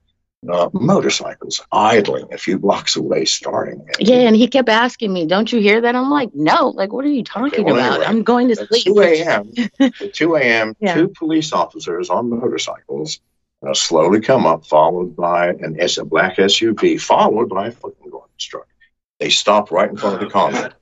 Uh, motorcycles idling a few blocks away starting. And yeah, and he kept asking me, don't you hear that? I'm like, no. Like, what are you talking okay, well, about? Anyway, I'm going to sleep. two a m, yeah. Two police officers on motorcycles uh, slowly come up, followed by an S- a black S U V, followed by a fucking garbage truck. They stop right in front of the convent.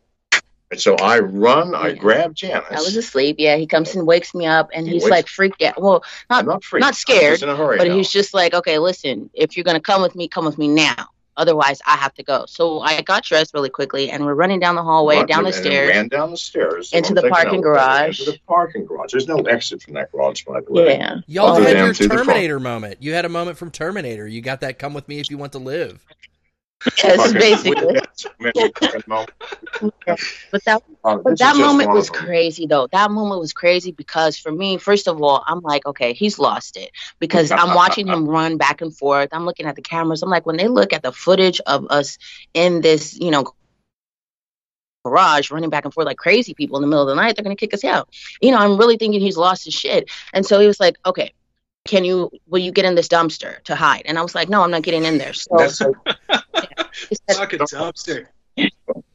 And so I run, I yeah. grab Janice. I was asleep, yeah. He comes and wakes me up, and he he's like freaked out. Well, not, not, freaked. not scared, but now. He's just like, okay, listen, if you're going to come with me, come with me now. Otherwise, I have to go. So I got dressed really quickly, and we're running down the hallway, Run, down the stairs. Ran down the stairs. So into the parking out, garage. Into the parking garage. There's no exit from that garage, by the way. Yeah. Y'all had your Terminator moment. You had a moment from Terminator. You got that come with me if you want to live. Yes, basically. But that, uh, but that moment was crazy, though. That moment was crazy because for me, first of all, I'm like, okay, he's lost it because I'm watching him run back and forth. I'm looking at the cameras. I'm like, when they look at the footage of us in this, you know, garage running back and forth like crazy people in the middle of the night, they're going to kick us out. You know, I'm really thinking he's lost his shit. And so he was like, okay, can you, will you get in this dumpster to hide? And I was like, no, I'm not getting in there. So, so yeah. Fuck a dumpster.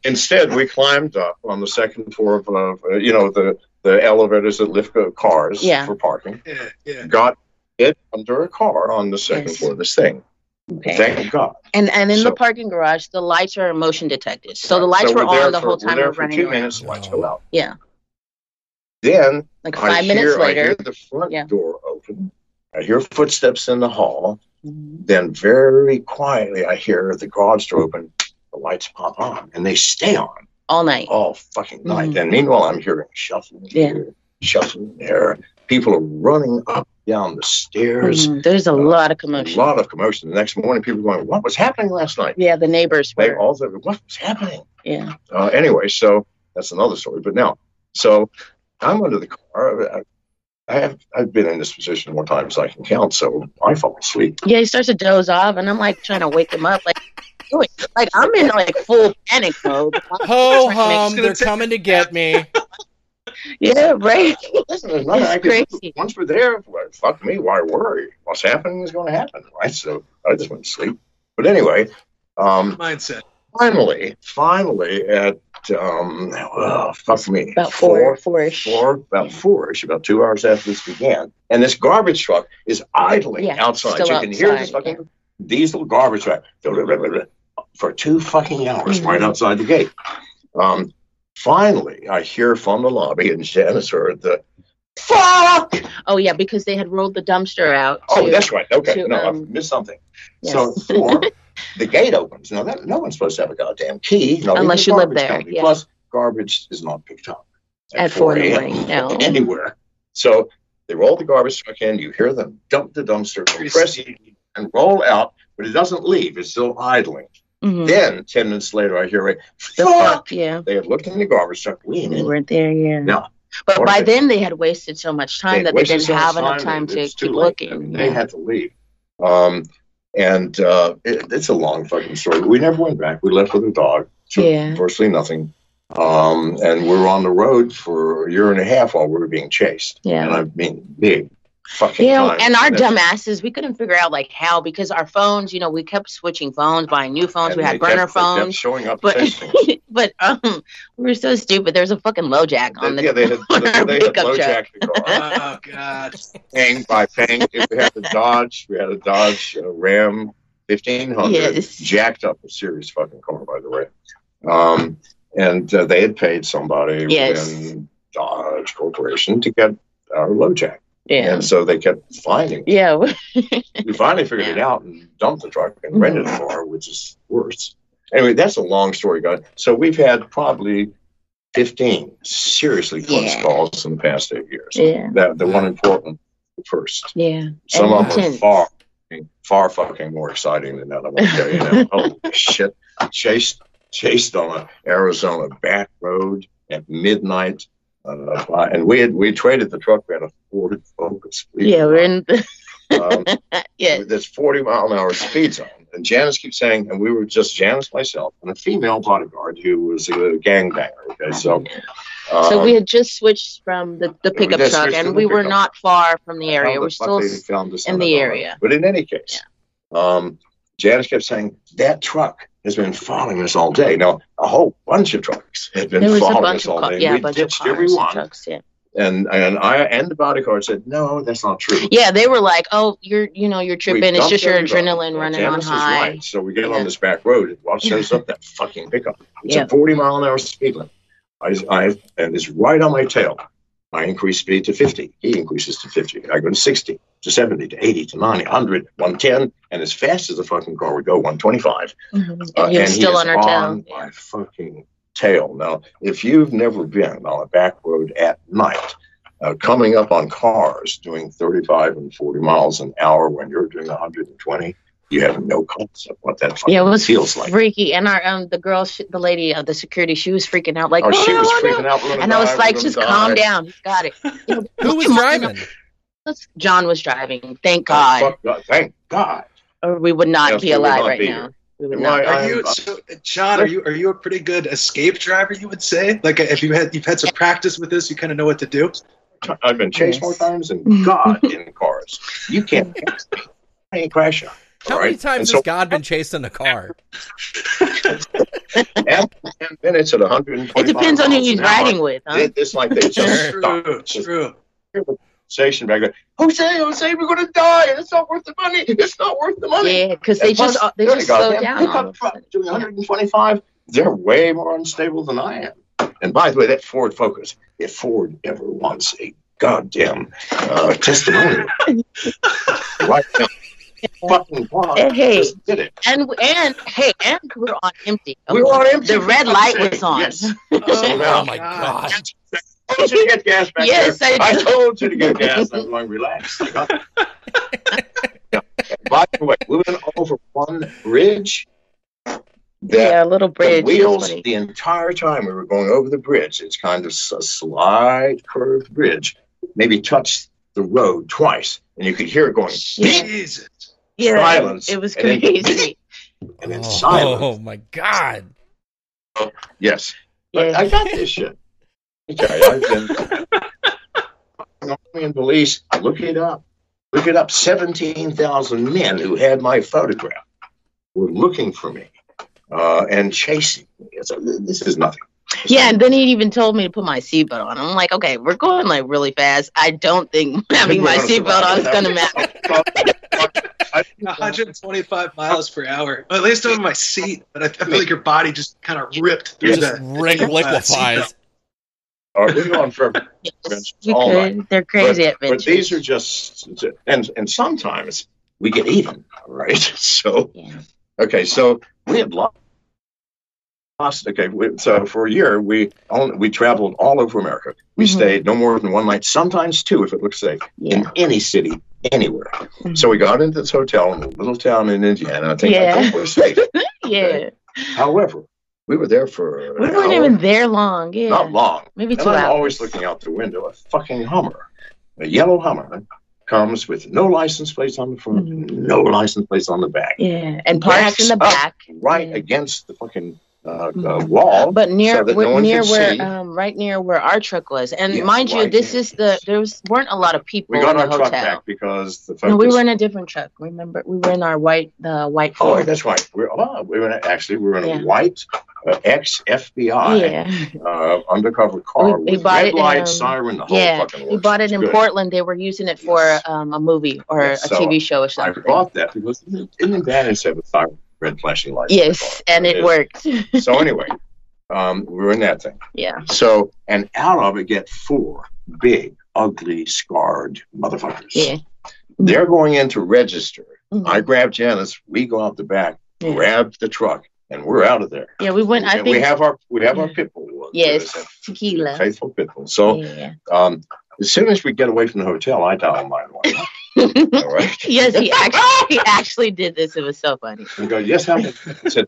Instead, we climbed up on the second floor of, uh, you know, the, the elevators that lift cars yeah. for parking. Yeah, yeah. Got it under a car on the second yes. floor of this thing. Okay. Thank God. And and in so, the parking garage, the lights are motion detected. So the lights so were, were on the for, whole time we're, there we're for running. Two around. minutes, the lights go out. Yeah. Then like five I minutes hear, later, I hear the front yeah. door open. I hear footsteps in the hall. Mm-hmm. Then very quietly, I hear the garage door open. The lights pop on, and they stay on all night, all fucking night. Mm-hmm. And meanwhile, I'm hearing shuffling yeah. here, shuffling there. People are running up down the stairs. Mm-hmm. There's a uh, lot of commotion. A lot of commotion. The next morning, people are going, "What was happening last night?" Yeah, the neighbors were. They all said, "What was happening?" Yeah. Uh, anyway, so that's another story. But now, so I'm under the car. I, I have, I've been in this position more times than I can count, so I fall asleep. Yeah, he starts to doze off, and I'm, like, trying to wake him up. Like, doing? like I'm in, like, full panic mode. Ho-hum, they're coming to get me. Yeah, right. Listen, there's nothing I can do. Once we're there, fuck me, why worry? What's happening is going to happen, right? So I just went to sleep. But anyway. Um, Mindset. Finally, finally, at... Um, oh, fuck me. About four, four-ish. Four, about four-ish, about two hours after this began. And this garbage truck is idling yeah, outside. You can outside, hear this fucking yeah. diesel garbage truck for two fucking hours mm-hmm. right outside the gate. Um, finally, I hear from the lobby, and Janice heard the fuck! Oh, yeah, because they had rolled the dumpster out. Oh, to, that's right. Okay. To, no, um, I missed something. Yes. So, four. The gate opens. Now, that, no one's supposed to have a goddamn key. No, unless you live there. Yeah. Plus, garbage is not picked up at, at four a.m. No. anywhere. So they roll the garbage truck in. You hear them dump the dumpster, compress it, and roll out, but it doesn't leave. It's still idling. Mm-hmm. Then, ten minutes later, I hear a fuck. Yeah. They had looked in the garbage truck. We ain't in. We weren't there, yeah. No. But by they, then, they had wasted so much time that they didn't so have enough time to keep looking. I mean, yeah. They had to leave. Um, And uh, it, it's a long fucking story. We never went back. We left with a dog. So yeah. Virtually nothing. Um, and we were on the road for a year and a half while we were being chased. Yeah. And I mean, big fucking you know, time. And our dumb asses, we couldn't figure out, like, how. Because our phones, you know, we kept switching phones, buying new phones. And we had burner kept, phones. They kept showing up. But, but um, we were so stupid. There was a fucking LoJack on they, the yeah, they had, on they, they had LoJack the car. Oh, God. Pang by pang. If we had to Dodge. We had a Dodge uh, Ram fifteen hundred. Yes. Jacked up, a serious fucking car, by the way. Um, and uh, they had paid somebody yes. in Dodge Corporation to get our LoJack. Yeah. And so they kept finding it. Yeah. We finally figured yeah. it out and dumped the truck and rented mm-hmm. a car, which is worse. Anyway, that's a long story, guys. So we've had probably fifteen seriously close yeah. calls in the past eight years. Yeah. That, the one in Portland first. Yeah. Some and of them were far, far fucking more exciting than that. I'm going to tell you now. Holy shit. Chased, chased on an Arizona back road at midnight. Uh, and we had we traded the truck. We had a Ford Focus. Yeah, we're in. The- um, yeah, this forty mile an hour speed zone. And Janice keeps saying, and we were just Janice, myself, and a female bodyguard who was a gangbanger. Okay, so um, so we had just switched from the, the pickup we truck, and we were not far from the area. We're still in the area. But in any case, yeah. um, Janice kept saying that truck has been following us all day. Now, a whole bunch of trucks had been following us all day. Yeah, we ditched everyone. Trucks, yeah. And and I and the bodyguard said, "No, that's not true." Yeah, they were like, "Oh, you're you know you're tripping. It's just your adrenaline running on high." Right. So we get yeah. on this back road and watch shows up that fucking pickup. It's yeah. a forty mile an hour speed limit. I, I and it's right on my tail. I increase speed to fifty. He increases to fifty. I go to sixty, to seventy, to eighty, to ninety, one hundred, one ten. And as fast as the fucking car would go, one twenty-five. Mm-hmm. And uh, you're and still on our tail. Yeah. My fucking tail. Now, if you've never been on a back road at night, uh, coming up on cars doing thirty-five and forty miles an hour when you're doing one hundred twenty, you have no concept what that fucking yeah, it was feels like. Freaky. And our um, the girl, she, the lady of uh, the security, she was freaking out. Like, oh, oh she was oh, freaking no. out. And die, I was like, just die. calm down. He's got it. You know, who was driving? John was driving. Thank God. Oh, fuck God. Thank God. Or we would not yes, be alive not right be now. We would not. Are you, so, John? Are you are you a pretty good escape driver? You would say, like, if you had you've had some practice with this, you kind of know what to do. I've been chased yes. more times than God in cars. You can't. I ain't crashing. How many right? times and has so, God been chased in a car? ten minutes at one hundred twenty. It depends on who you're riding hour. with. Huh? It, it's like they just stop. True. True. Station back there. Jose, Jose, we're gonna die. It's not worth the money. It's not worth the money. Yeah, because they plus, just they just slow them. down. Doing one hundred twenty-five, they're way more unstable than I am. And by the way, that Ford Focus, if Ford ever wants a goddamn uh, testimonial, right now. Fucking and, hey, did it. and and hey, and we're on empty. Okay. We were on empty. The red light was on. Yes. Oh, oh my God. gosh. I told you to get gas back yes, there. I, I told you to get gas. I'm going to relax. By the way, we went over one bridge. Yeah, a little bridge. The wheels, the entire time we were going over the bridge, it's kind of a slight curved bridge, maybe touched the road twice, and you could hear it going, yeah. Jesus. Yeah, silence. It was crazy. And then, and then oh, silence. Oh, my God. Oh, yes. But yeah. I got this shit. Okay, I've been army and police. Look it up. Look it up. seventeen thousand men who had my photograph were looking for me uh, and chasing me. So this is nothing. Yeah, and then he even told me to put my seatbelt on. I'm like, okay, we're going like really fast. I don't think having my seatbelt on is going to matter. one hundred twenty-five miles per hour. Well, at least over my seat, but I feel like your body just kind of ripped through the liquefies. Are we on for yes, all night? They're crazy but, adventures. But these are just, and and sometimes we get even, right? So, yeah. okay, so we had lost. Okay, so for a year we on, we traveled all over America. We mm-hmm. stayed no more than one night, sometimes two if it looks safe, yeah. in any city, anywhere. Mm-hmm. So we got into this hotel in a little town in Indiana. I think yeah. I think we're safe. yeah. Okay. However, we were there for we weren't hour. even there long. Yeah, not long. Maybe two and I'm hours. Always looking out the window. A fucking Hummer, a yellow Hummer, comes with no license plates on the front, mm-hmm. no license plates on the back. Yeah, and parked in the back, right yeah. against the fucking. Uh, uh, wall, but near so no near where um, right near where our truck was, and yeah, mind you, this is the there was, weren't a lot of people. We got in our the truck hotel. back because the no, we were in a different truck. Remember, we were in our white the uh, white. Ford. Oh, that's right. We're oh, we were in a, actually we were in a yeah. white uh, ex F B I yeah. uh, undercover car. We, we with bought red it light, in, um, siren. The whole yeah, fucking we bought it in good. Portland. They were using it for yes. um, a movie or yes, a so T V show or something. I bought that because in bad it said a siren. Red flashing lights. Yes, and it, it worked. So anyway, um, we were in that thing. Yeah. So, and out of it get four big, ugly, scarred motherfuckers. Yeah. They're going in to register. Mm-hmm. I grab Janice. We go out the back, yeah. grab the truck, and we're out of there. Yeah, we went. I and think we have our we have yeah. our pit bull. Yes, tequila. Faithful pit bull. So, yeah. um, as soon as we get away from the hotel, I dial mine one. All right. Yes, he actually, he actually did this. It was so funny. We go, yes, I said,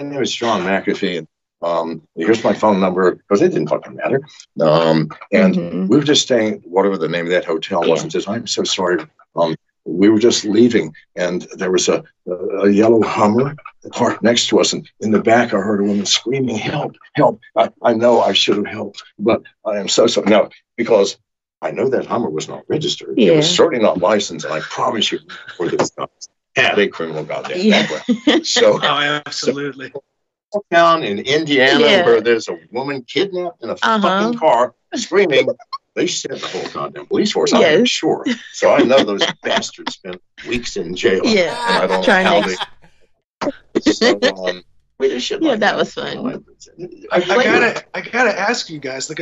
my name is John McAfee, and um, here's my phone number, because it didn't fucking matter. Um, and mm-hmm. we were just staying, whatever the name of that hotel yeah. was, and says, I'm so sorry. Um, we were just leaving, and there was a, a, a yellow Hummer parked next to us, and in the back, I heard a woman screaming, help, help. I, I know I should have helped, but I am so sorry. No, because I know that Hummer was not registered. Yeah. It was certainly not licensed, and I promise you, for this guy had a criminal goddamn yeah. background. So, oh, absolutely. So, down in Indiana, yeah. where there's a woman kidnapped in a uh-huh. fucking car, screaming. They sent the whole goddamn police force. Yes. I'm sure. So I know those bastards spent weeks in jail. Yeah, and I don't know how they. So, um, Leadership yeah, like that, that was fun. I, I gotta, I gotta ask you guys, look,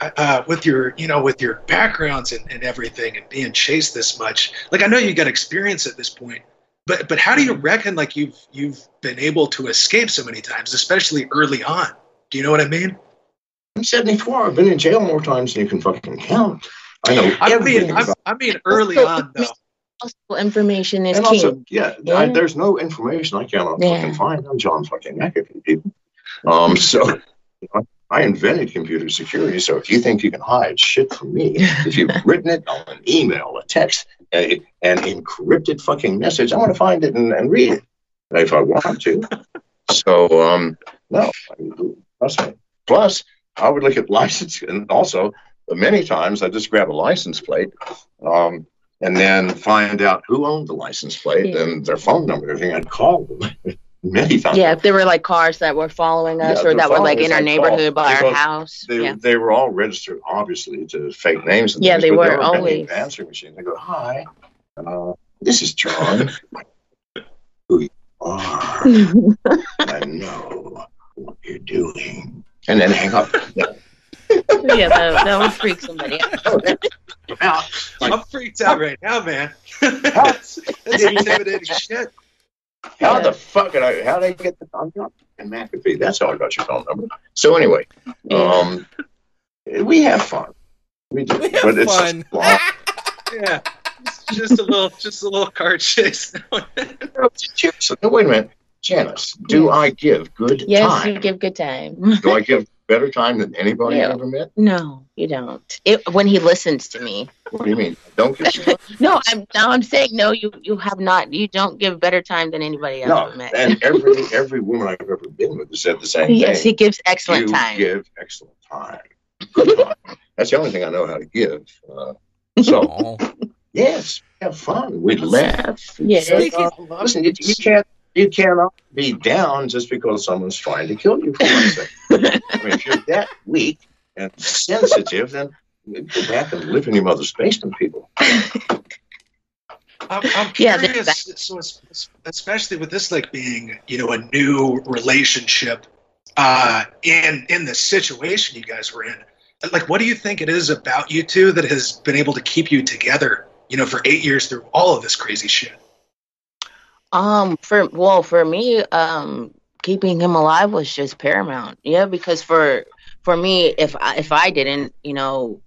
uh, with your, you know, with your backgrounds and, and everything, and being chased this much, like, I know you got experience at this point, but but how do you reckon, like, you've you've been able to escape so many times, especially early on? Do you know what I mean? I'm seventy-four. I've been in jail more times than you can fucking count. I know. I mean, I, I mean, early so, on though. Also, information is and key. Also, yeah, yeah. I, there's no information I cannot yeah. fucking find. I'm John fucking McAfee, people. Um, so you know, I invented computer security. So if you think you can hide shit from me, if you've written it on an email, a text, a, an encrypted fucking message, I want to find it and, and read it if I want to. So um, no, trust me. Plus, I would look at license, and also many times I just grab a license plate. Um, and then find out who owned the license plate yeah. and their phone number. Everything. I'd call them many times. Yeah, if there were, like, cars that were following us yeah, or that were, like, in our neighborhood by our house. They, yeah. they were all registered, obviously, to fake names. And yeah, things, they, were they were always. Answering machine. They go, hi, uh, this is John. Who you are. I know what you're doing. And then hang up. Yeah, that, that would freak somebody out. Wow. Like, I'm freaked out right now, man. That's intimidating shit. How yeah. the fuck did I? How did I get the phone number? And McAfee. That's how I got your phone number. So anyway, um, we have fun. We do, we have but it's fun. Yeah, it's just a little, just a little car chase. No, wait a minute, Janice. Do I give good yes, time? Yes, you give good time. Do I give better time than anybody yeah. I ever met? No, you don't. It, when he listens to me. What do you mean? Don't give No, I'm no, I'm saying no, you, you have not. You don't give better time than anybody I've no, ever met. And every every woman I've ever been with has said the same yes, thing. Yes, he gives excellent you time. You give excellent time. Good time. That's the only thing I know how to give. Uh, so, yes, have fun. We laugh. Yeah. Say, uh, listen, you, you can't. You cannot be down just because someone's trying to kill you for one second. I mean, if you're that weak and sensitive, then go back and live in your mother's basement, people. I'm, I'm curious, yeah, so especially with this, like, being, you know, a new relationship uh, in in the situation you guys were in. Like, what do you think it is about you two that has been able to keep you together, you know, for eight years through all of this crazy shit? Um, for, well, for me, um, keeping him alive was just paramount. Yeah. Because for, for me, if I, if I didn't, you know,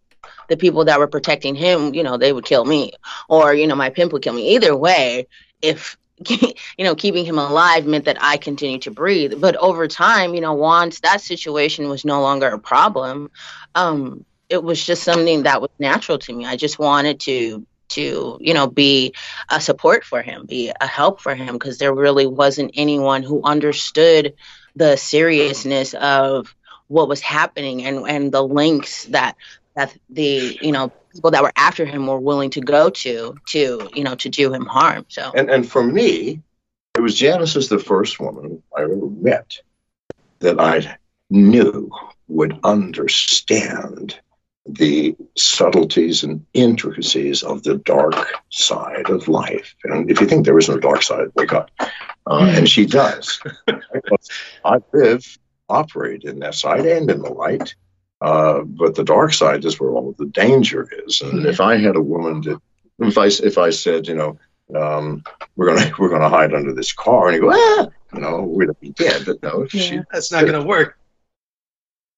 the people that were protecting him, you know, they would kill me, or, you know, my pimp would kill me. Either way, if, you know, keeping him alive meant that I continued to breathe. But over time, you know, once that situation was no longer a problem, um, it was just something that was natural to me. I just wanted to to, you know, be a support for him, be a help for him, because there really wasn't anyone who understood the seriousness of what was happening and, and the lengths that that the, you know, people that were after him were willing to go to, to, you know, to do him harm. So And, and for me, it was Janice is the first woman I ever met that I knew would understand the subtleties and intricacies of the dark side of life. And if you think there is no dark side, wake up. Uh, and she does. I live, operate in that side and in the light. Uh, but the dark side is where all of the danger is. And if I had a woman that, if I, if I said, you know, um, we're gonna we're gonna hide under this car, and you go, ah, you know, we'd be dead. But no, yeah. she, that's not gonna work.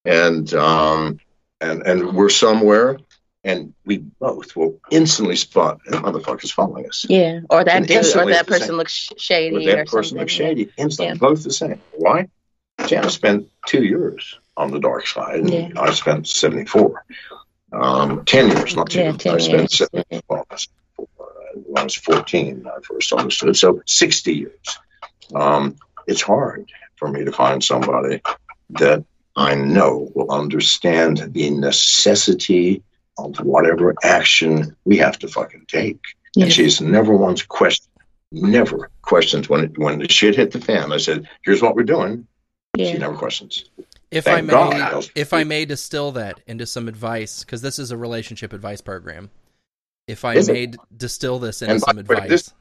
And um. And and we're somewhere, and we both will instantly spot that motherfucker's following us. Yeah, or that dude, or that person looks shady. Or that person looks shady. Instantly, yeah. Both the same. Why? Janice spent two years on the dark side, and yeah. I spent seventy-four. Um, ten years, not two. Yeah, ten I spent years. seventy-four. When I was fourteen, I first understood. So sixty years. Um, it's hard for me to find somebody that I know will understand the necessity of whatever action we have to fucking take. Yeah. And she's never once questioned, never questions when it, when the shit hit the fan. I said, here's what we're doing. Yeah. She never questions. If Thank I may, God. If I may distill that into some advice, because this is a relationship advice program. If I is may it? distill this into and some advice. This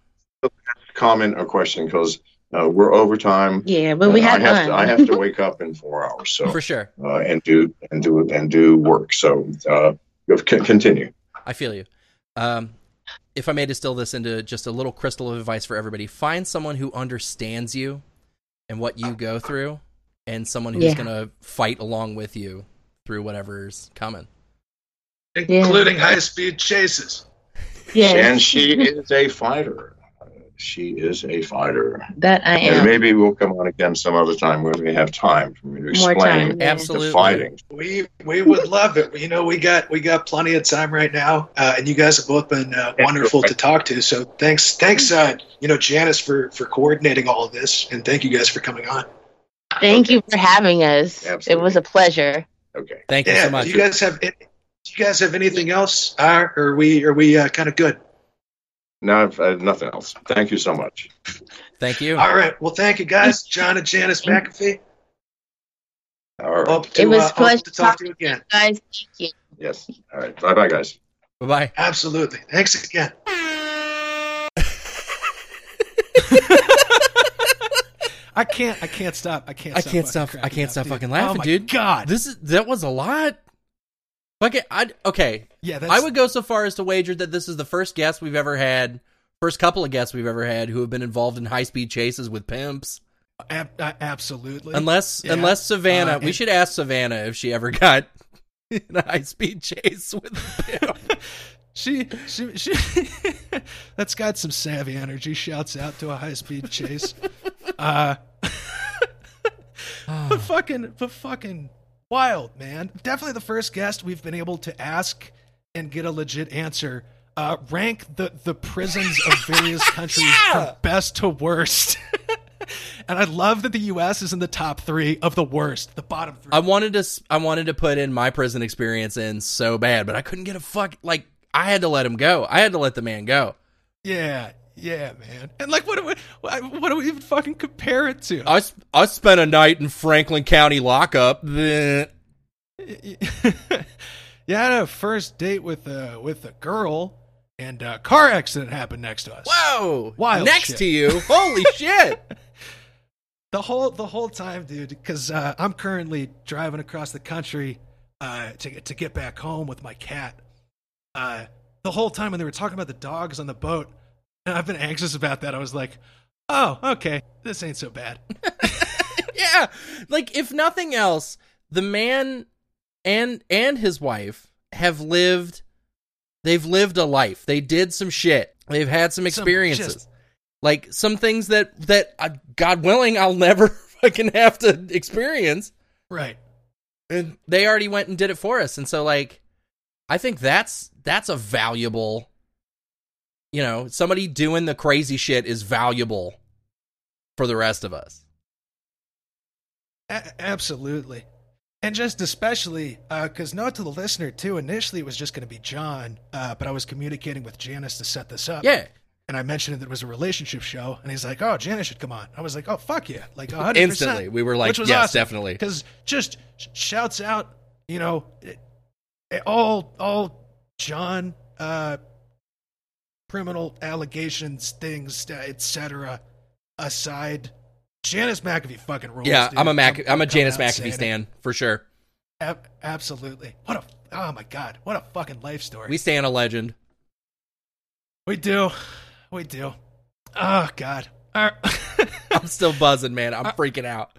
comment or question, because Uh, we're overtime. Yeah, but we uh, had I have, to, I have to wake up in four hours. So for sure, uh, and do and do and do work. So uh, continue. I feel you. Um, if I may distill this into just a little crystal of advice for everybody, find someone who understands you and what you go through, and someone who's yeah. going to fight along with you through whatever's coming, including yeah. high speed chases. Yes. And she is a fighter. She is a fighter. That I am. And maybe we'll come on again some other time when we have time for me to explain the fighting. We we would love it. You know, we got we got plenty of time right now, uh, and you guys have both been uh, wonderful to talk to. So thanks, thanks, uh, you know, Janice for for coordinating all of this, and thank you guys for coming on. Thank okay. you for having us. Absolutely. It was a pleasure. Okay, thank yeah, you so much. Do you guys have do you guys have anything else? Uh, or are we are we uh, kind of good? No, I've, uh, nothing else. Thank you so much. Thank you. All right. Well, thank you, guys. John and Janice McAfee. All right. Hope to, it was uh, pleasure hope to talk to you again. Guys, thank you. Yes. All right. Bye-bye, guys. Bye-bye. Absolutely. Thanks again. I can't. I can't stop. I can't. I can't stop. I can't stop fucking laughing, dude. God, this is that was a lot. Okay, I'd, okay. Yeah, that's... I would go so far as to wager that this is the first guest we've ever had, first couple of guests we've ever had who have been involved in high-speed chases with pimps. Ab- absolutely. Unless yeah. unless Savannah, uh, we and... should ask Savannah if she ever got in a high-speed chase with a pimp. she, she, she that's got some savvy energy. Shouts out to a high-speed chase. uh, oh. But fucking, but fucking... wild, man. Definitely the first guest we've been able to ask and get a legit answer. Uh, rank the, the prisons of various countries yeah! from best to worst. And I love that the U S is in the top three of the worst, the bottom three. I wanted to I wanted to put in my prison experience in so bad, but I couldn't get a fuck. Like, I had to let him go. I had to let the man go. Yeah, yeah, man. And like, what do we what do we even fucking compare it to? I, I spent a night in Franklin County lockup. Yeah, I had a first date with a uh, with a girl, and a car accident happened next to us. Whoa, wild next shit. To you, holy shit! The whole the whole time, dude, because uh, I'm currently driving across the country uh, to to get back home with my cat. Uh, the whole time when they were talking about the dogs on the boat. And I've been anxious about that. I was like, oh, okay, this ain't so bad. Yeah. Like, if nothing else, the man and and his wife have lived, they've lived a life. They did some shit. They've had some experiences. Some just... Like, some things that, that uh, God willing, I'll never fucking have to experience. Right. And they already went and did it for us. And so, like, I think that's that's a valuable... You know, somebody doing the crazy shit is valuable for the rest of us. A- absolutely. And just especially, because uh, note to the listener, too, initially it was just going to be John, uh, but I was communicating with Janice to set this up. Yeah. And I mentioned that it was a relationship show, and he's like, oh, Janice should come on. I was like, oh, fuck yeah. Like, one hundred percent. Instantly. We were like, yes, awesome, definitely. Because just shouts out, you know, it, it, all, all John... Uh, criminal allegations, things, et cetera. Aside, Janice McAfee fucking rules. Yeah, dude. I'm a Mac. I'm, I'm a Janice McAfee stan for sure. Ab- absolutely. What a oh my god, what a fucking life story. We stand a legend. We do, we do. Oh god, Our- I'm still buzzing, man. I'm Our- freaking out.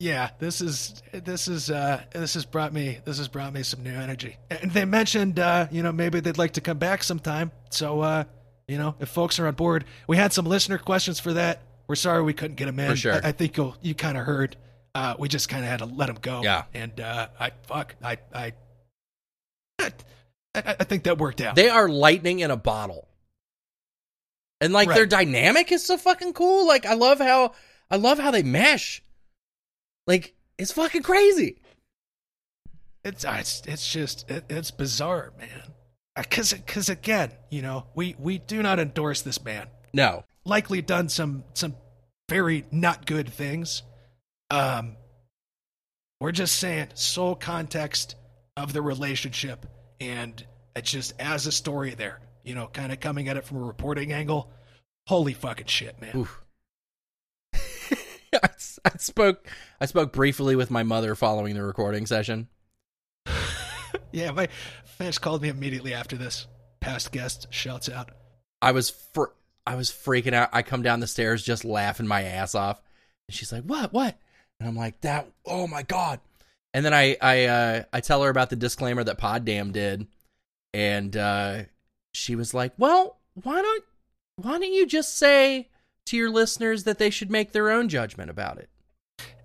Yeah, this is this is uh, this has brought me this has brought me some new energy. And they mentioned, uh, you know, maybe they'd like to come back sometime. So, uh, you know, if folks are on board, we had some listener questions for that. We're sorry we couldn't get them in. For sure. I, I think you'll you kind of heard. Uh, we just kind of had to let them go. Yeah. And uh, I fuck I I, I I think that worked out. They are lightning in a bottle, and like right. their dynamic is so fucking cool. Like I love how I love how they mesh. Like, it's fucking crazy. It's it's, it's just, it, it's bizarre, man. Because, because again, you know, we, we do not endorse this man. No. Likely done some, some very not good things. Um, we're just saying sole context of the relationship. And it's just as a story there, you know, kind of coming at it from a reporting angle. Holy fucking shit, man. Oof. I spoke I spoke briefly with my mother following the recording session. Yeah, my fans called me immediately after this. Past guest shouts out. I was fr- I was freaking out. I come down the stairs just laughing my ass off. And she's like, "What? What?" And I'm like, "That, oh my God." And then I I uh, I tell her about the disclaimer that Poddam did. And uh, she was like, "Well, why don't why don't you just say to your listeners that they should make their own judgment about it?"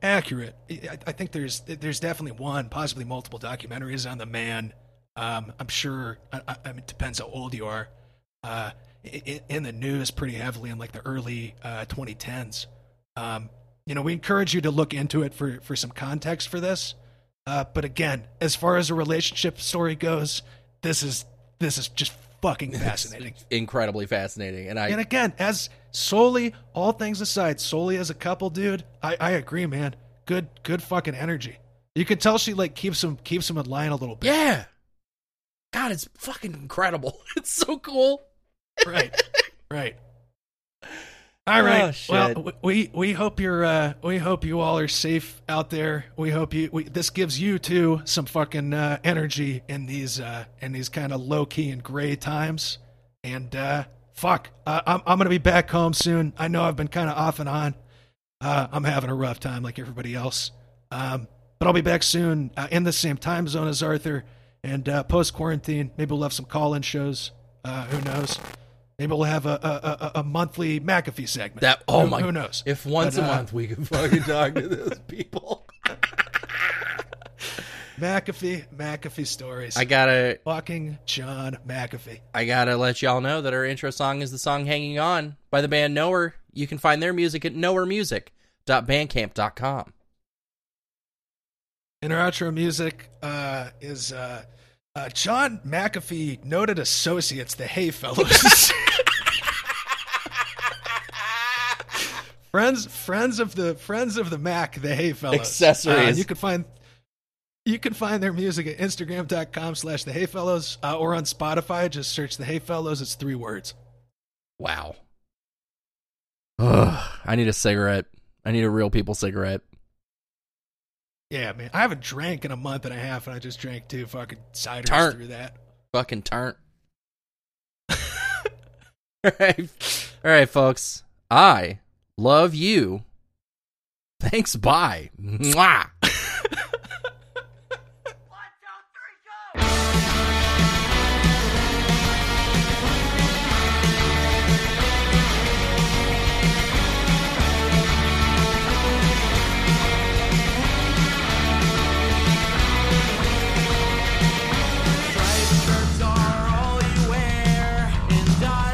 Accurate. I, I think there's there's definitely one, possibly multiple documentaries on the man. Um, I'm sure. I, I mean, it depends how old you are. Uh, in, in the news, pretty heavily in like the early uh, twenty tens. Um, you know, we encourage you to look into it for for some context for this. Uh, but again, as far as a relationship story goes, this is this is just fucking fascinating. It's incredibly fascinating. And I and again, as solely all things aside, solely as a couple, dude, I, I agree, man. Good good fucking energy. You can tell she like keeps him keeps him in line a little bit. Yeah. God, it's fucking incredible. It's so cool. Right. Right. All right. Oh, well, we we hope you're uh, we hope you all are safe out there. We hope you we, this gives you too some fucking uh, energy in these uh, in these kind of low key and gray times. And uh, fuck, uh, I'm I'm gonna be back home soon. I know I've been kind of off and on. Uh, I'm having a rough time like everybody else. Um, but I'll be back soon uh, in the same time zone as Arthur. And uh, post quarantine, maybe we'll have some call in shows. Uh, who knows? Maybe we'll have a, a, a, a monthly McAfee segment. That, oh who, my, who knows? If once but, a uh, month we can fucking talk to those people. McAfee, McAfee stories. I gotta fucking John McAfee. I gotta let y'all know that our intro song is the song "Hanging On" by the band Nowhere. You can find their music at nowhere music dot bandcamp dot com. And our outro music uh, is uh, uh, John McAfee, noted associates, the Hay Fellows. Friends, friends of the friends of the Mac, the Hay Fellows. Accessories. Uh, you can find you can find their music at instagram dot com slash the Hay Fellows uh, or on Spotify. Just search the Hay Fellows. It's three words. Wow. Ugh, I need a cigarette. I need a real people cigarette. Yeah, man. I haven't drank in a month and a half, and I just drank two fucking ciders turnt. through that. Fucking turnt. All right. All right, folks. I love you. Thanks, bye. Mwah. Die.